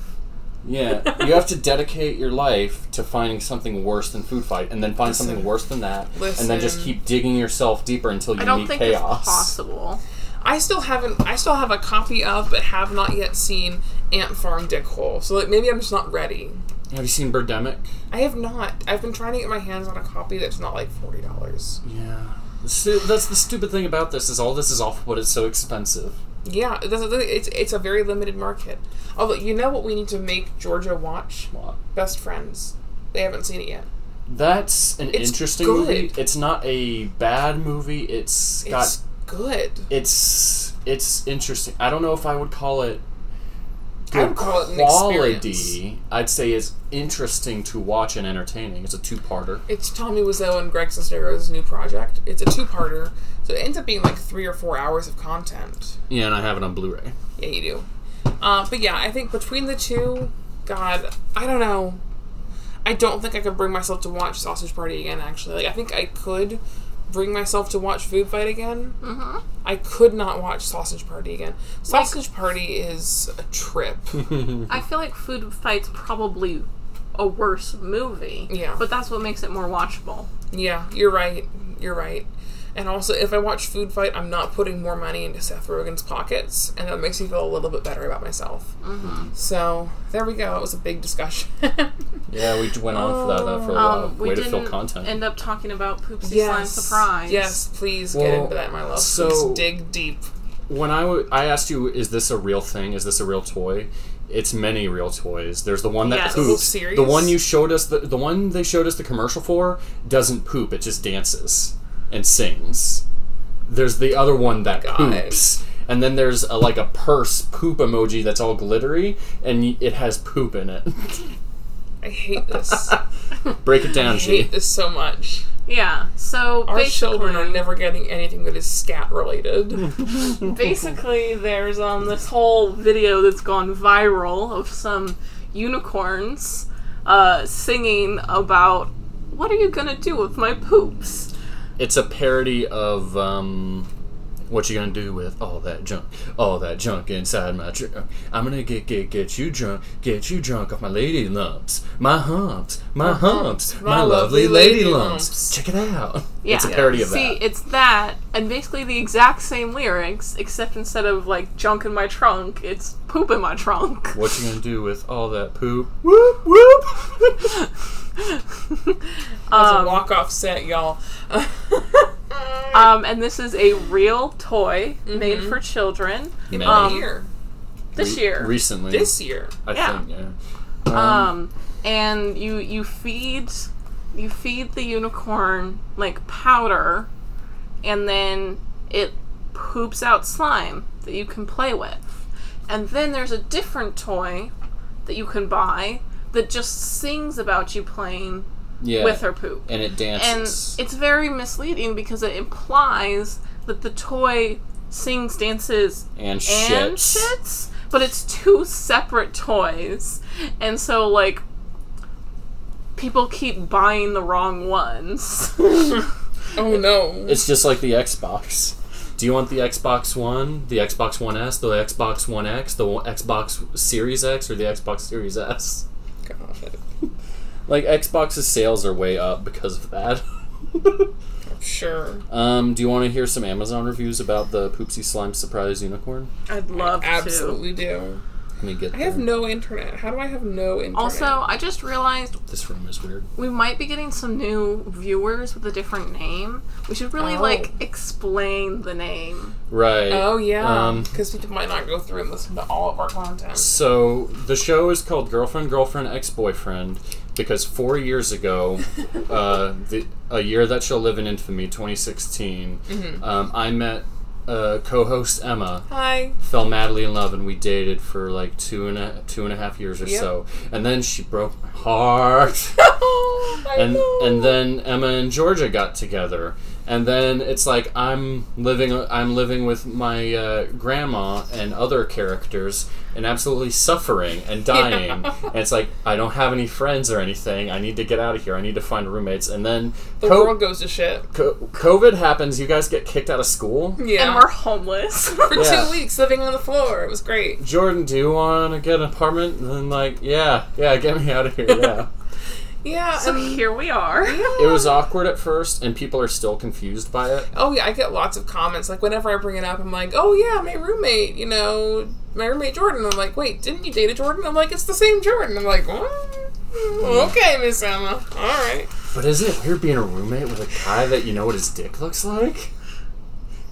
Yeah, you have to dedicate your life to finding something worse than Food Fight, and then find Listen. something worse than that, Listen. and then just keep digging yourself deeper until you meet chaos. I don't think chaos. it's possible. I still haven't. I still have a copy of, but have not yet seen Ant Farm Dick Hole. So like, maybe I'm just not ready. Have you seen Birdemic? I have not. I've been trying to get my hands on a copy that's not like forty dollars. Yeah, that's the stupid thing about this is all this is awful, but it's so expensive. Yeah, it's it's a very limited market. Although, you know what we need to make Georgia watch? What? Best Friends. They haven't seen it yet. That's an it's interesting good. movie. It's not a bad movie. It's got... It's good. It's, it's interesting. I don't know if I would call it good I would call it an quality. Experience. I'd say it's interesting to watch and entertaining. It's a two-parter. It's Tommy Wiseau and Greg Sestero's new project. It's a two-parter. So it ends up being like three or four hours of content. Yeah, and I have it on Blu-ray. Yeah, you do. Uh, but yeah, I think between the two, God, I don't know. I don't think I could bring myself to watch Sausage Party again, actually. Like, I think I could bring myself to watch Food Fight again. Mm-hmm. I could not watch Sausage Party again. Sausage like, Party is a trip. I feel like Food Fight's probably a worse movie. Yeah. But that's what makes it more watchable. Yeah, you're right. You're right. And also, if I watch Food Fight, I'm not putting more money into Seth Rogen's pockets, and that makes me feel a little bit better about myself. Mm-hmm. So, there we go. It was a big discussion. Yeah, we went on for that uh, for a while. Um, we Way didn't to fill content. end up talking about Poopsie yes. Slime Surprise. Yes, please well, get into that, my love. So please dig deep. When I, w- I asked you, is this a real thing? Is this a real toy? It's many real toys. There's the one that yes. poops. The one you showed us, the, the one they showed us the commercial for, doesn't poop. It just dances. And sings. There's the other one that God. poops. And then there's a, like a purse poop emoji that's all glittery and it has poop in it. I hate this. Break it down, I G. I hate this so much. Yeah, so our children are never getting anything that is scat related. Basically, there's um this whole video that's gone viral of some unicorns uh, singing about, what are you gonna do with my poops? It's a parody of um, What you gonna do with all that junk, all that junk inside my trunk? I'm gonna get get get you drunk, get you drunk off my lady lumps, my humps, my humps, humps my, my lovely lady, lady lumps. lumps. Check it out. Yeah. It's a parody of See, that. See, it's that, and basically the exact same lyrics, except instead of like junk in my trunk, it's poop in my trunk. What you gonna do with all that poop? Whoop whoop. That's um, a walk-off set, y'all. Um, and this is a real toy mm-hmm. made for children. Made um, year. This Re- year. Recently. This year. I yeah. think, yeah. Um, um, and you you feed you feed the unicorn like powder, and then it poops out slime that you can play with. And then there's a different toy that you can buy that just sings about you playing Yeah. with her poop. And it dances. And it's very misleading because it implies that the toy sings, dances, and shits. And shits, but it's two separate toys. And so, like, people keep buying the wrong ones. Oh, no. It's just like the Xbox. Do you want the Xbox One, the Xbox One S, the Xbox One X, the Xbox Series X, or the Xbox Series S? God. Like, Xbox's sales are way up because of that. Sure. Um, do you want to hear some Amazon reviews about the Poopsie Slime Surprise Unicorn? I'd love I absolutely to. absolutely do. Let me get I there. have no internet. How do I have no internet? Also, I just realized... This room is weird. We might be getting some new viewers with a different name. We should really, oh. like, explain the name. Right. Oh, yeah. Because um, people might not go through and listen to all of our content. So, the show is called Girlfriend, Girlfriend, Ex-Boyfriend... Because four years ago, uh, the, a year that shall live in infamy, twenty sixteen, mm-hmm. um, I met uh, co-host Emma. Hi. Fell madly in love, and we dated for like two and a two and a half years or yep. so. And then she broke my heart. Oh, I and know. And then Emma and Georgia got together. And then it's like I'm living I'm living with my uh, grandma and other characters and absolutely suffering and dying. Yeah. And it's like, I don't have any friends or anything. I need to get out of here. I need to find roommates. And then... The co- world goes to shit. Co- COVID happens. You guys get kicked out of school. Yeah. And we're homeless. For yeah. two weeks living on the floor. It was great. Jordan, do you want to get an apartment? And then like, yeah, yeah, get me out of here, yeah. Yeah, so and here we are. Yeah. It was awkward at first, and people are still confused by it. Oh, yeah, I get lots of comments. Like, whenever I bring it up, I'm like, oh, yeah, my roommate, you know, my roommate Jordan. I'm like, wait, didn't you date a Jordan? I'm like, it's the same Jordan. I'm like, what? Okay, Miss Emma. All right. But isn't it weird being a roommate with a guy that you know what his dick looks like?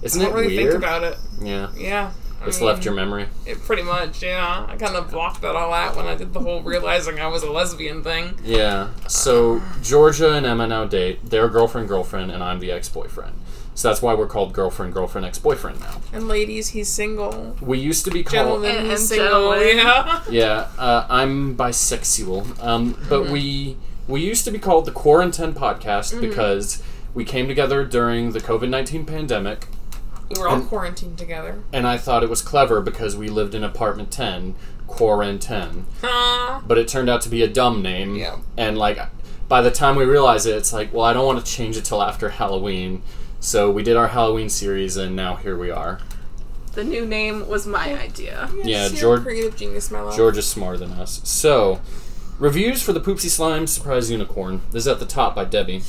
Isn't it weird? I don't really weird? think about it. Yeah. Yeah. I it's mean, left your memory. It pretty much, yeah. I kind of blocked that all out when I did the whole realizing I was a lesbian thing. Yeah. So, Georgia and Emma now date. They're girlfriend, girlfriend, and I'm the ex-boyfriend. So that's why we're called girlfriend, girlfriend, ex-boyfriend now. And ladies, he's single. We used to be called... Gentlemen, and he's single. Gentlemen. Yeah. Yeah. Uh, I'm bisexual. Um, but mm-hmm. we we used to be called the Quarantine Podcast mm-hmm. because we came together during the covid nineteen pandemic. We were all and, quarantined together. And I thought it was clever because we lived in apartment ten, Quarantine. Huh. But it turned out to be a dumb name. Yeah. And, like, by the time we realized it, it's like, well, I don't want to change it till after Halloween. So we did our Halloween series, and now here we are. The new name was my yeah. idea. Yeah, yeah George, creative genius, my love. George is smarter than us. So, reviews for the Poopsie Slime Surprise Unicorn. This is at the top by Debbie.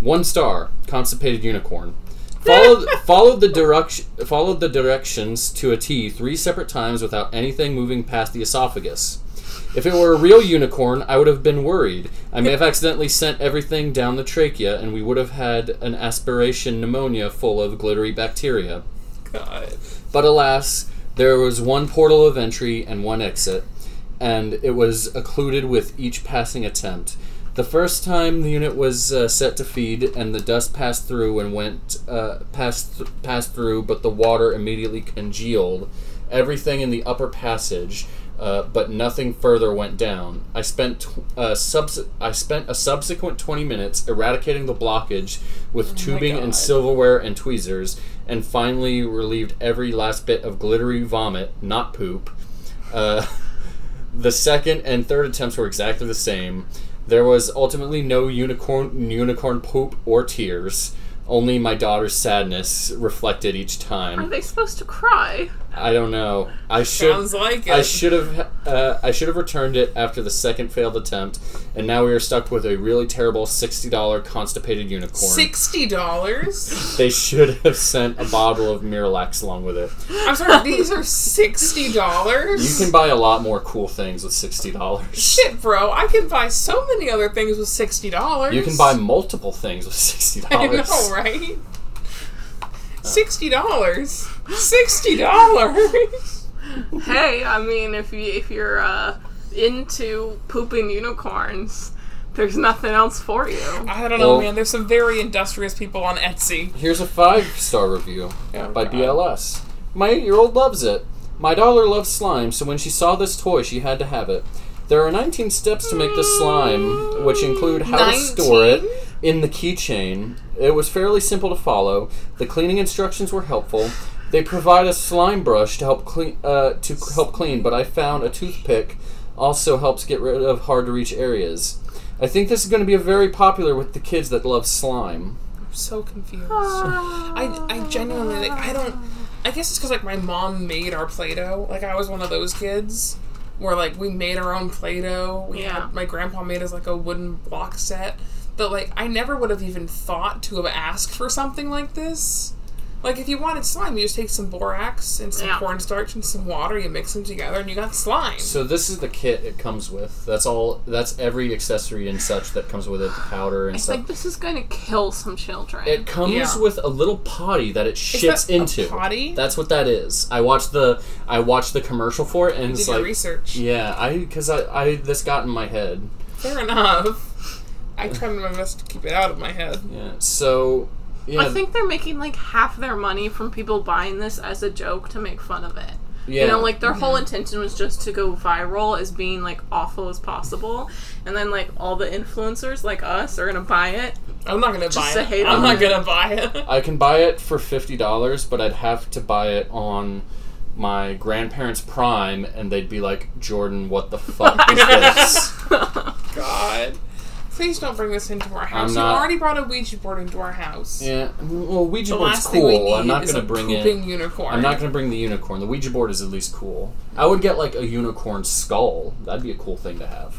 One star, Constipated Unicorn. followed, followed, the direction, followed the directions to a T three separate times without anything moving past the esophagus. If it were a real unicorn, I would have been worried. I may have accidentally sent everything down the trachea, and we would have had an aspiration pneumonia full of glittery bacteria. God. But alas, there was one portal of entry and one exit, and it was occluded with each passing attempt. The first time the unit was uh, set to feed, and the dust passed through and went uh, passed th- passed through, but the water immediately congealed. Everything in the upper passage, uh, but nothing further went down. I spent tw- uh, subs- I spent a subsequent twenty minutes eradicating the blockage with oh tubing and silverware and tweezers, and finally relieved every last bit of glittery vomit, not poop. Uh, the second and third attempts were exactly the same. There was ultimately no unicorn unicorn poop or tears. Only my daughter's sadness reflected each time. Are they supposed to cry? I don't know. I should. Sounds like it. I should have. Uh, I should have returned it after the second failed attempt, and now we are stuck with a really terrible sixty dollars constipated unicorn. Sixty dollars? They should have sent a bottle of Miralax along with it. I'm sorry. These are sixty dollars. You can buy a lot more cool things with sixty dollars. Shit, bro! I can buy so many other things with sixty dollars. You can buy multiple things with sixty dollars. I know, right? Sixty dollars. Sixty dollars. Hey, I mean, if you if you're uh, into pooping unicorns, there's nothing else for you. I don't know, well, man. There's some very industrious people on Etsy. Here's a five-star review oh, by God. B L S. My eight-year-old loves it. My daughter loves slime, so when she saw this toy, she had to have it. There are nineteen steps to make the slime, which include how nineteen? To store it in the keychain. It was fairly simple to follow. The cleaning instructions were helpful. They provide a slime brush to help clean, uh, to help clean, but I found a toothpick also helps get rid of hard-to-reach areas. I think this is going to be very popular with the kids that love slime. I'm so confused. I, I genuinely, like, I don't, I guess it's because, like, my mom made our Play-Doh. Like, I was one of those kids where, like, we made our own Play-Doh. We yeah. had, my grandpa made us, like, a wooden block set. But, like, I never would have even thought to have asked for something like this. Like, if you wanted slime, you just take some borax and some yeah. cornstarch and some water, you mix them together, and you got slime. So this is the kit it comes with. That's all. That's every accessory and such that comes with it, the powder and I stuff. I think this is going to kill some children. It comes yeah. with a little potty that it shits that into. A potty? That's what that is. I watched the I watched the commercial for it, and you it's did like your research. Yeah, I because I, I this got in my head. Fair enough. I try my best to keep it out of my head. Yeah, so... Yeah. I think they're making, like, half their money from people buying this as a joke to make fun of it. Yeah. You know, like, their mm-hmm. whole intention was just to go viral as being, like, awful as possible. And then, like, all the influencers, like us, are gonna buy it. I'm not gonna buy it. I'm not gonna buy it. I can buy it for fifty dollars, but I'd have to buy it on my grandparents' Prime, and they'd be like, Jordan, what the fuck is this? God... Please don't bring this into our house. You already brought a Ouija board into our house. Yeah, well, Ouija the board's cool. I'm not going to bring it. Unicorn. I'm not going to bring the unicorn. The Ouija board is at least cool. I would get like a unicorn skull. That'd be a cool thing to have.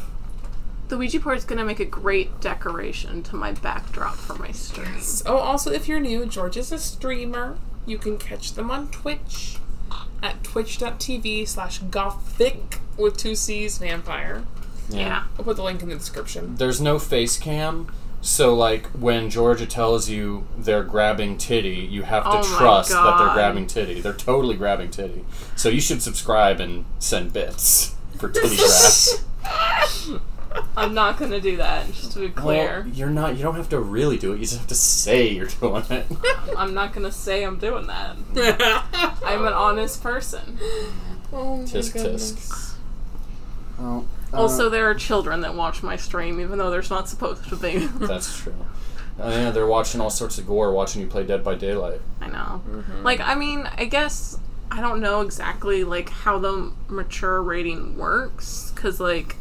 The Ouija board's going to make a great decoration to my backdrop for my stream. Yes. Oh, also, if you're new, George is a streamer. You can catch them on Twitch at twitch dot t v slash gothic with two C's vampire. Yeah. yeah. I'll put the link in the description. There's no face cam, so, like, when Georgia tells you they're grabbing titty, you have to oh trust that they're grabbing titty. They're totally grabbing titty. So you should subscribe and send bits for titty grabs. I'm not going to do that, just to be clear. Well, you're not, you don't have to really do it, you just have to say you're doing it. I'm not going to say I'm doing that. I'm an honest person. Oh, tisk, tisk. Oh. Also, uh, there are children that watch my stream, even though there's not supposed to be. That's true. Uh, yeah, they're watching all sorts of gore, watching you play Dead by Daylight. I know. Mm-hmm. Like, I mean, I guess I don't know exactly, like, how the mature rating works, because, like,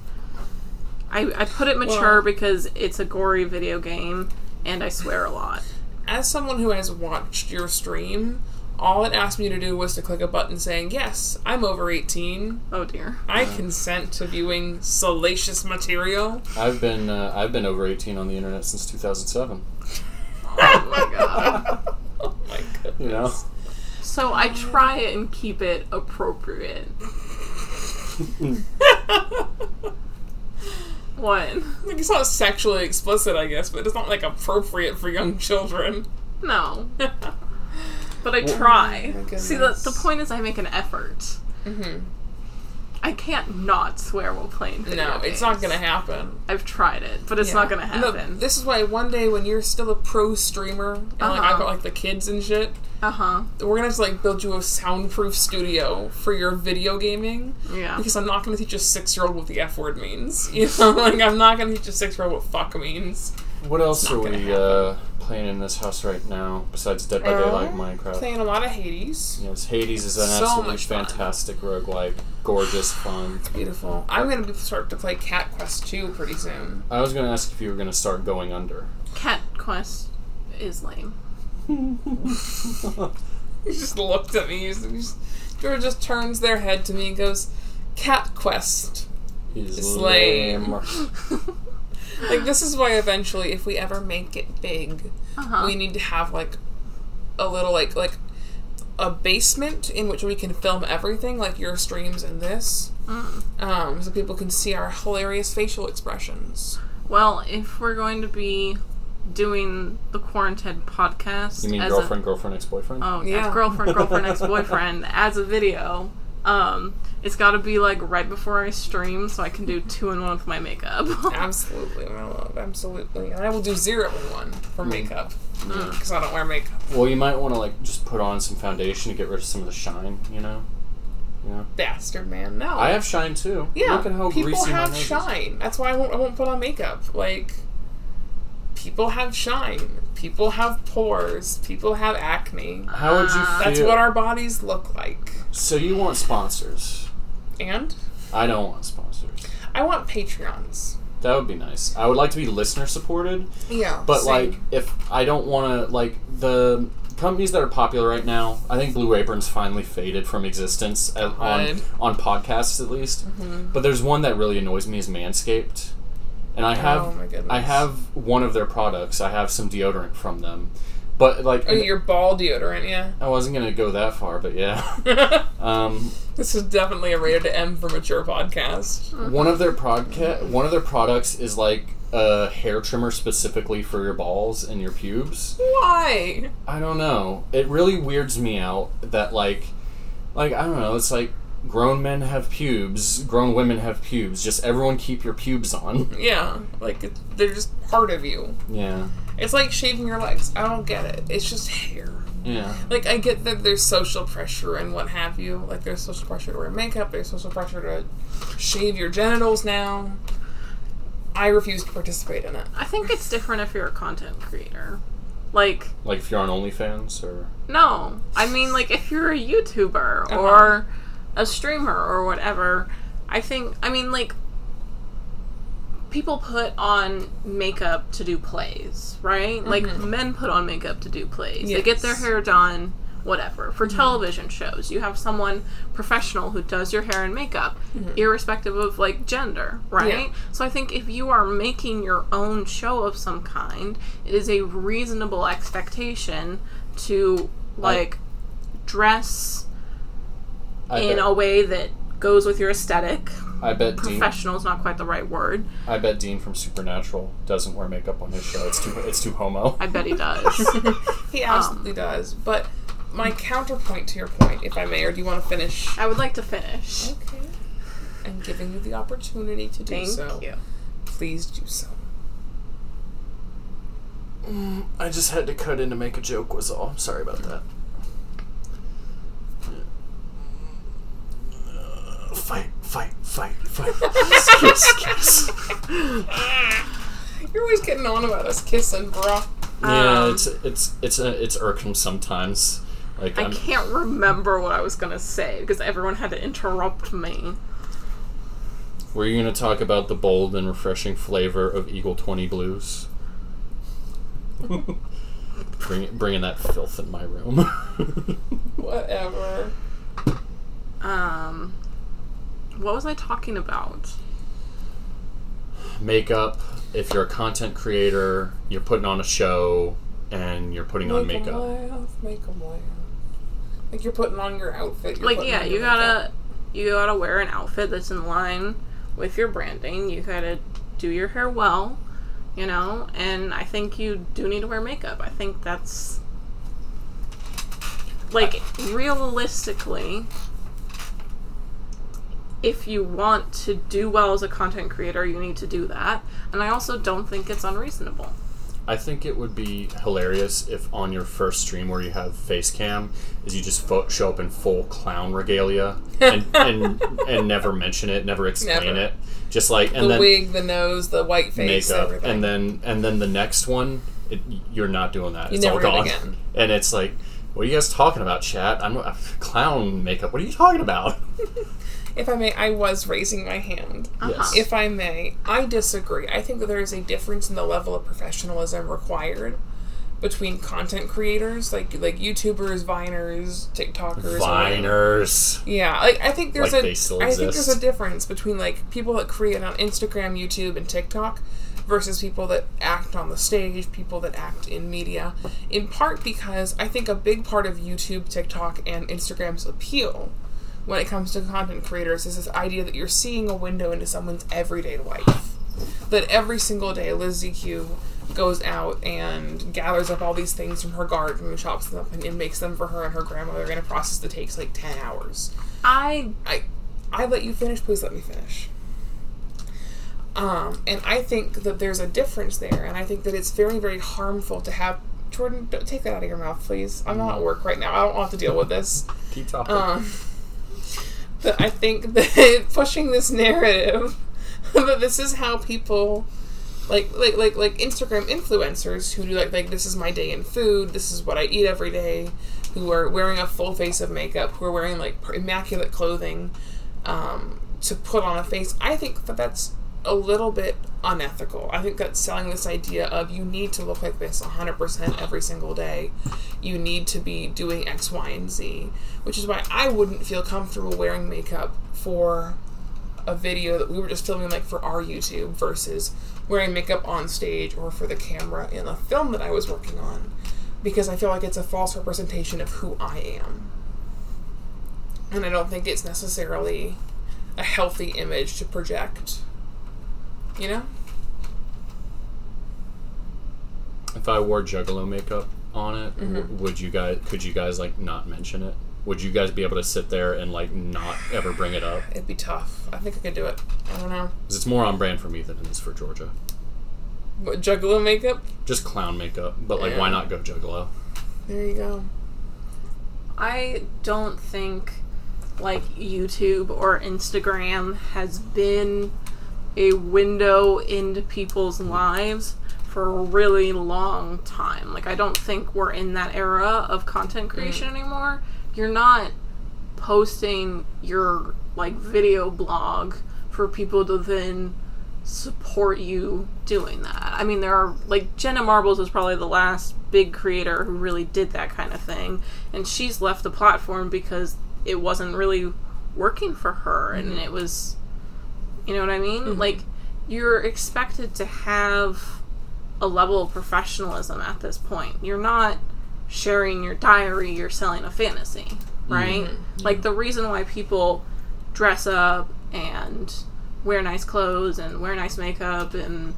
I, I put it mature well, because it's a gory video game, and I swear a lot. As someone who has watched your stream... All it asked me to do was to click a button saying, yes, I'm over eighteen. Oh, dear. I yeah. consent to viewing salacious material. I've been uh, I've been over eighteen on the internet since two thousand seven. Oh, my God. Oh, my goodness. You know? So I try it and keep it appropriate. What? Like, it's not sexually explicit, I guess, but it's not, like, appropriate for young children. No. But I try. Oh, see, the, the point is I make an effort. Mm-hmm. I can't not swear while playing video No, games. It's not going to happen. I've tried it, but it's yeah. not going to happen. Look, this is why one day when you're still a pro streamer, and uh-huh. like, I've got like the kids and shit, uh-huh. we're going to have to like build you a soundproof studio for your video gaming. Yeah. Because I'm not going to teach a six-year-old what the F word means. You know, like I'm not going to teach a six-year-old what fuck means. What else it's are we uh, playing in this house right now besides Dead by Daylight and Minecraft? Playing a lot of Hades. Yes, Hades is an so absolutely fantastic roguelike. Gorgeous, fun. It's beautiful. I'm going to start to play Cat Quest two pretty soon. I was going to ask if you were going to start going under. Cat Quest is lame. He just looked at me. He just, George just turns their head to me and goes, Cat Quest is, is lame. lame. Like, this is why eventually, if we ever make it big, uh-huh. we need to have, like, a little, like, like a basement in which we can film everything, like your streams and this, mm. um, so people can see our hilarious facial expressions. Well, if we're going to be doing the Quarantined podcast... You mean as Girlfriend, a, Girlfriend, Ex-Boyfriend? Oh, yeah. Girlfriend, Girlfriend, Ex-Boyfriend as a video... Um, it's gotta be, like, right before I stream, so I can do two in one with my makeup. Absolutely, my love. Absolutely. And I will do zero in one for mm. makeup. Because mm. I don't wear makeup. Well, you might want to, like, just put on some foundation to get rid of some of the shine, you know? You know? Bastard, man. No. I have shine, too. Yeah. Look at how people greasy have my shine. Is. That's why I won't, I won't put on makeup. Like, people have shine. People have pores. People have acne. How would you feel? That's what our bodies look like. So you want sponsors. And? I don't want sponsors. I want Patreons. That would be nice. I would like to be listener supported. Yeah. But, same. Like, if I don't want to, like, the companies that are popular right now, I think Blue Apron's finally faded from existence at, on, on podcasts, at least. Mm-hmm. But there's one that really annoys me is Manscaped. And I have oh I have one of their products. I have some deodorant from them. But like oh, your ball deodorant, yeah. I wasn't going to go that far, but yeah. um, this is definitely a rated M for mature podcast. One of their podca- one of their products is like a hair trimmer specifically for your balls and your pubes. Why? I don't know. It really weirds me out that like like I don't know, it's like grown men have pubes, grown women have pubes, just everyone keep your pubes on. Yeah, like, it, they're just part of you. Yeah. It's like shaving your legs. I don't get it. It's just hair. Yeah. Like, I get that there's social pressure and what have you. Like, there's social pressure to wear makeup, there's social pressure to shave your genitals now. I refuse to participate in it. I think it's different if you're a content creator. Like... Like, if you're on OnlyFans, or... No. I mean, like, if you're a YouTuber, uh-huh. or... a streamer or whatever, I think, I mean, like, people put on makeup to do plays, right? Mm-hmm. Like, men put on makeup to do plays. Yes. They get their hair done, whatever. For mm-hmm. television shows, you have someone professional who does your hair and makeup, mm-hmm. irrespective of, like, gender, right? Yeah. So I think if you are making your own show of some kind, it is a reasonable expectation to, like, like dress... I in bet. a way that goes with your aesthetic. I bet professional Dean, is not quite the right word. I bet Dean from Supernatural doesn't wear makeup on his show. It's too it's too homo. I bet he does. He absolutely um, does. But my counterpoint to your point, if I may, or do you want to finish? I would like to finish. Okay. I'm giving you the opportunity to do Thank so. Thank you. Please do so. Mm, I just had to cut in to make a joke was all. Sorry about that. Fight, fight, fight, fight. Kiss, kiss. You're always getting on about us kissing, bro. Yeah, um, it's it's it's a, it's irksome sometimes. Like I I'm, can't remember what I was gonna say because everyone had to interrupt me. Were you gonna talk about the bold and refreshing flavor of Eagle twenty Blues? Bring, bringing that filth in my room. Whatever. Um. What was I talking about? Makeup. If you're a content creator, you're putting on a show, and you're putting make on makeup. Laugh, make them laugh. Like you're putting on your outfit. You're like yeah, you gotta makeup. you gotta wear an outfit that's in line with your branding. You gotta do your hair well, you know. And I think you do need to wear makeup. I think that's like realistically. If you want to do well as a content creator, you need to do that. And I also don't think it's unreasonable. I think it would be hilarious if on your first stream where you have face cam, is you just fo- show up in full clown regalia and and, and never mention it, never explain never. it. Just like and the then wig, the nose, the white face, makeup, everything. And then and then the next one, it, you're not doing that. You it's never all gone. It again. And it's like, what are you guys talking about, chat? I'm uh, clown makeup. What are you talking about? If I may, I was raising my hand. Uh-huh. If I may, I disagree. I think that there is a difference in the level of professionalism required between content creators, like like YouTubers, Viners, TikTokers, Viners. Or, yeah, like I think there's like a they still exist. I think there's a difference between like people that create on Instagram, YouTube, and TikTok versus people that act on the stage, people that act in media. In part because I think a big part of YouTube, TikTok, and Instagram's appeal when it comes to content creators is this idea that you're seeing a window into someone's everyday life. That every single day, Liz Q goes out and gathers up all these things from her garden, chops them up, and, and makes them for her and her grandmother in a process that takes like ten hours. I, I, I let you finish. Please let me finish. Um, and I think that there's a difference there, and I think that it's very, very harmful to have. Jordan, don't take that out of your mouth, please. I'm not at work right now. I don't want to deal with this. Keep talking. Um, but I think that pushing this narrative. But this is how people, like, like, like, like Instagram influencers who do like, like, this is my day in food, this is what I eat every day, who are wearing a full face of makeup, who are wearing like immaculate clothing, um, to put on a face. I think that that's a little bit unethical. I think that's selling this idea of you need to look like this one hundred percent every single day. You need to be doing X, Y, and Z, which is why I wouldn't feel comfortable wearing makeup for a video that we were just filming like for our YouTube versus wearing makeup on stage or for the camera in a film that I was working on, because I feel like it's a false representation of who I am. And I don't think it's necessarily a healthy image to project, you know? If I wore Juggalo makeup on it, mm-hmm. would you guys, could you guys like not mention it? Would you guys be able to sit there and, like, not ever bring it up? It'd be tough. I think I could do it. I don't know. Because it's more on brand for me than it is for Georgia. What, Juggalo makeup? Just clown makeup. But, like, yeah. Why not go Juggalo? There you go. I don't think, like, YouTube or Instagram has been a window into people's lives for a really long time. Like, I don't think we're in that era of content creation mm. anymore. You're not posting your, like, video blog for people to then support you doing that. I mean, there are, like, Jenna Marbles was probably the last big creator who really did that kind of thing. And she's left the platform because it wasn't really working for her. And mm-hmm. it was, you know what I mean? Mm-hmm. Like, you're expected to have a level of professionalism at this point. You're not sharing your diary, you're selling a fantasy, right? Mm-hmm. Like, the reason why people dress up and wear nice clothes and wear nice makeup and,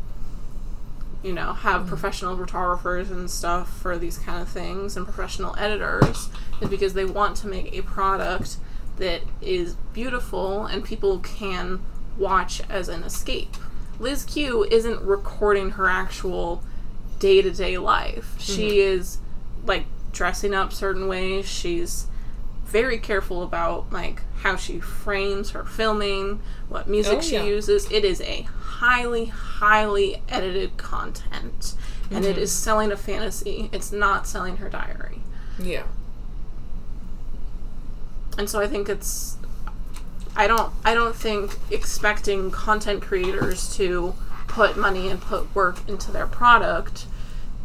you know, have mm-hmm. professional photographers and stuff for these kind of things and professional editors is because they want to make a product that is beautiful and people can watch as an escape. Liz Q isn't recording her actual day-to-day life. Mm-hmm. She is like dressing up certain ways. She's very careful about like how she frames her filming, what music oh, she yeah. uses. It is a highly, highly edited content. Mm-hmm. And it is selling a fantasy. It's not selling her diary. Yeah. And so I think it's I don't I don't think expecting content creators to put money and put work into their product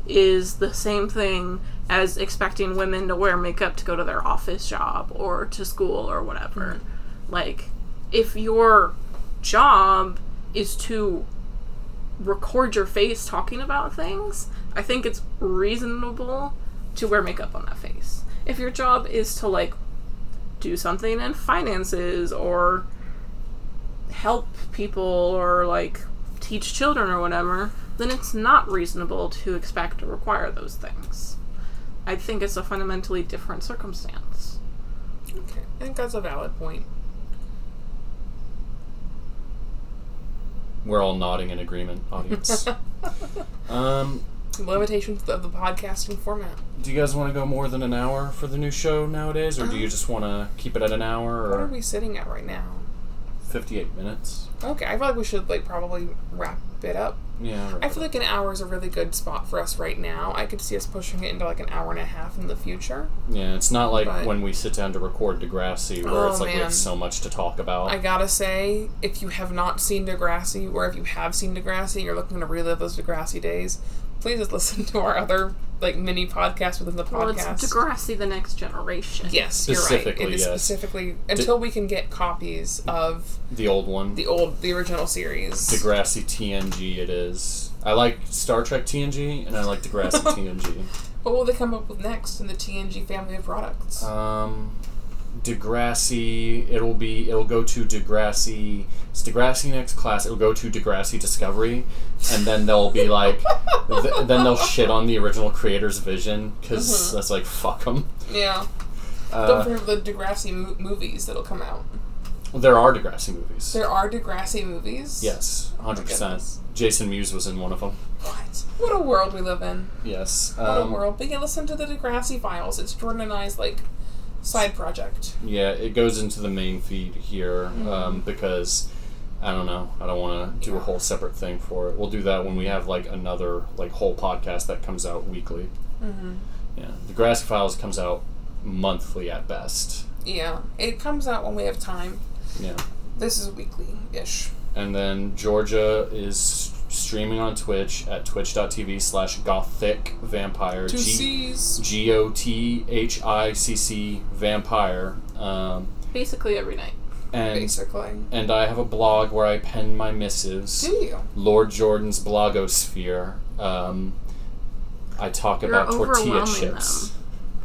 is the same thing as expecting women to wear makeup to go to their office job or to school or whatever. Mm-hmm. Like, if your job is to record your face talking about things, I think it's reasonable to wear makeup on that face. If your job is to, like, do something in finances or help people or, like, teach children or whatever, then it's not reasonable to expect or require those things. I think it's a fundamentally different circumstance. Okay. I think that's a valid point. We're all nodding in agreement, audience. um, Limitations of the podcasting format. Do you guys want to go more than an hour for the new show nowadays, or um, do you just want to keep it at an hour? Or what are we sitting at right now? fifty-eight minutes. Okay, I feel like we should like probably wrap it up. Yeah. I, I feel like an hour is a really good spot for us right now. I could see us pushing it into like an hour and a half in the future. Yeah, it's not like but, when we sit down to record Degrassi where oh, it's like man. we have so much to talk about. I gotta say, if you have not seen Degrassi, or if you have seen Degrassi and you're looking to relive those Degrassi days, please just listen to our other like mini podcast within the podcast. Well, it's Degrassi: The Next Generation. Yes, you're right. It is yes. specifically until De- we can get copies of the old one, the old, the original series. Degrassi T N G. It is. I like Star Trek T N G, and I like Degrassi T N G. What will they come up with next in the T N G family of products? Um, Degrassi. It'll be. It'll go to Degrassi. It's Degrassi Next Class. It'll go to Degrassi Discovery, and then they'll be like. Th- then they'll shit on the original creator's vision, because mm-hmm. that's like, fuck them. Yeah. Uh, Don't forget the Degrassi mo- movies that'll come out. There are Degrassi movies. There are Degrassi movies? Yes, one hundred percent. Oh, Jason Mewes was in one of them. What? What a world we live in. Yes. Um, what a world. But yeah, listen to the Degrassi Files. It's Jordan and I's, like, side project. Yeah, it goes into the main feed here, mm-hmm. um, because... I don't know. I don't want to do a whole separate thing for it. We'll do that when we have, like, another, like, whole podcast that comes out weekly. Mm-hmm. Yeah. The Degrassi Files comes out monthly at best. Yeah. It comes out when we have time. Yeah. This is weekly-ish. And then Georgia is streaming on Twitch at twitch.tv slash gothic vampire. Two C's. G O T H I C C vampire. Um, Basically every night. And, Basically. And I have a blog where I pen my missives. Do you? Lord Jordan's blogosphere. Um, I talk You're about tortilla chips. Them.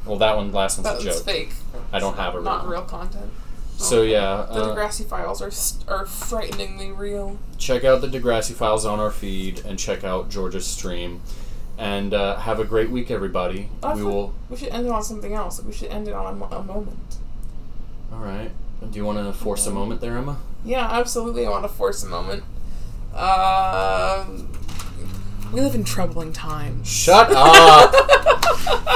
Well, that one, last one's that a joke. That fake. I don't it's have a real Not real content. So, okay. yeah. Uh, the Degrassi Files are st- are frighteningly real. Check out the Degrassi Files on our feed, and check out Georgia's stream. And uh, have a great week, everybody. Oh, we will. We should end it on something else. We should end it on a moment. All right. Do you want to force a moment there, Emma? Yeah, absolutely. I want to force a moment. Um, we live in troubling times. Shut up!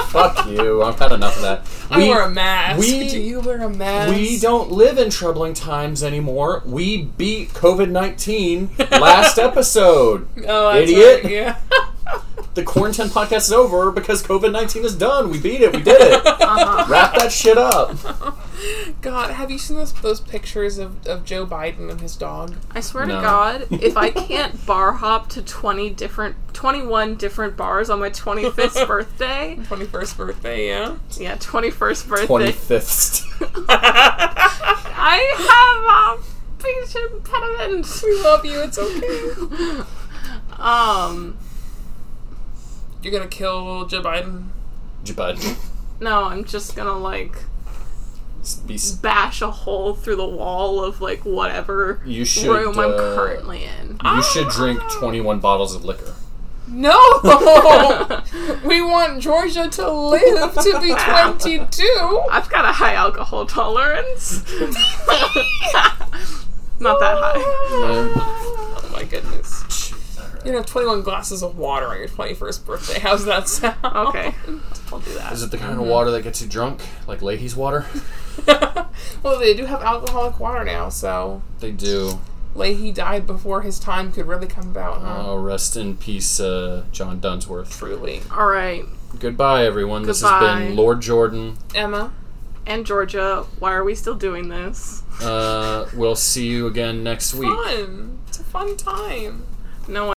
Fuck you. I've had enough of that. We, I wear a mask. We, Do you wear a mask? We don't live in troubling times anymore. We beat covid nineteen last episode. Oh, that's Idiot. Right. Yeah. The Quarantine Podcast is over because covid nineteen is done. We beat it. We did it. Uh-huh. Wrap that shit up. God, have you seen those, those pictures of, of Joe Biden and his dog? I swear no. to God, if I can't bar hop to twenty different, twenty-one different bars on my twenty-fifth birthday. twenty-first birthday, yeah. Yeah, twenty-first birthday. twenty-fifth. I have a speech impediment. We love you. It's okay. um... You're gonna kill Joe Biden? Joe Biden. No, I'm just gonna, like, Be s- bash a hole through the wall of, like, whatever you should, room I'm uh, currently in. You ah! should drink twenty-one bottles of liquor. No! We want Georgia to live to be twenty-two! I've got a high alcohol tolerance. Not that high. No. Oh my goodness. You're gonna have twenty-one glasses of water on your twenty-first birthday. How's that sound? Okay. I'll do that. Is it the kind mm-hmm. of water that gets you drunk? Like ladies' water? Well, they do have alcoholic water now, so... They do. Leahy died before his time could really come about, huh? Oh, rest in peace, uh, John Dunsworth. Truly. All right. Goodbye, everyone. Goodbye. This has been Lord Jordan. Emma. And Georgia. Why are we still doing this? Uh, we'll see you again next week. Fun. It's a fun time. No one.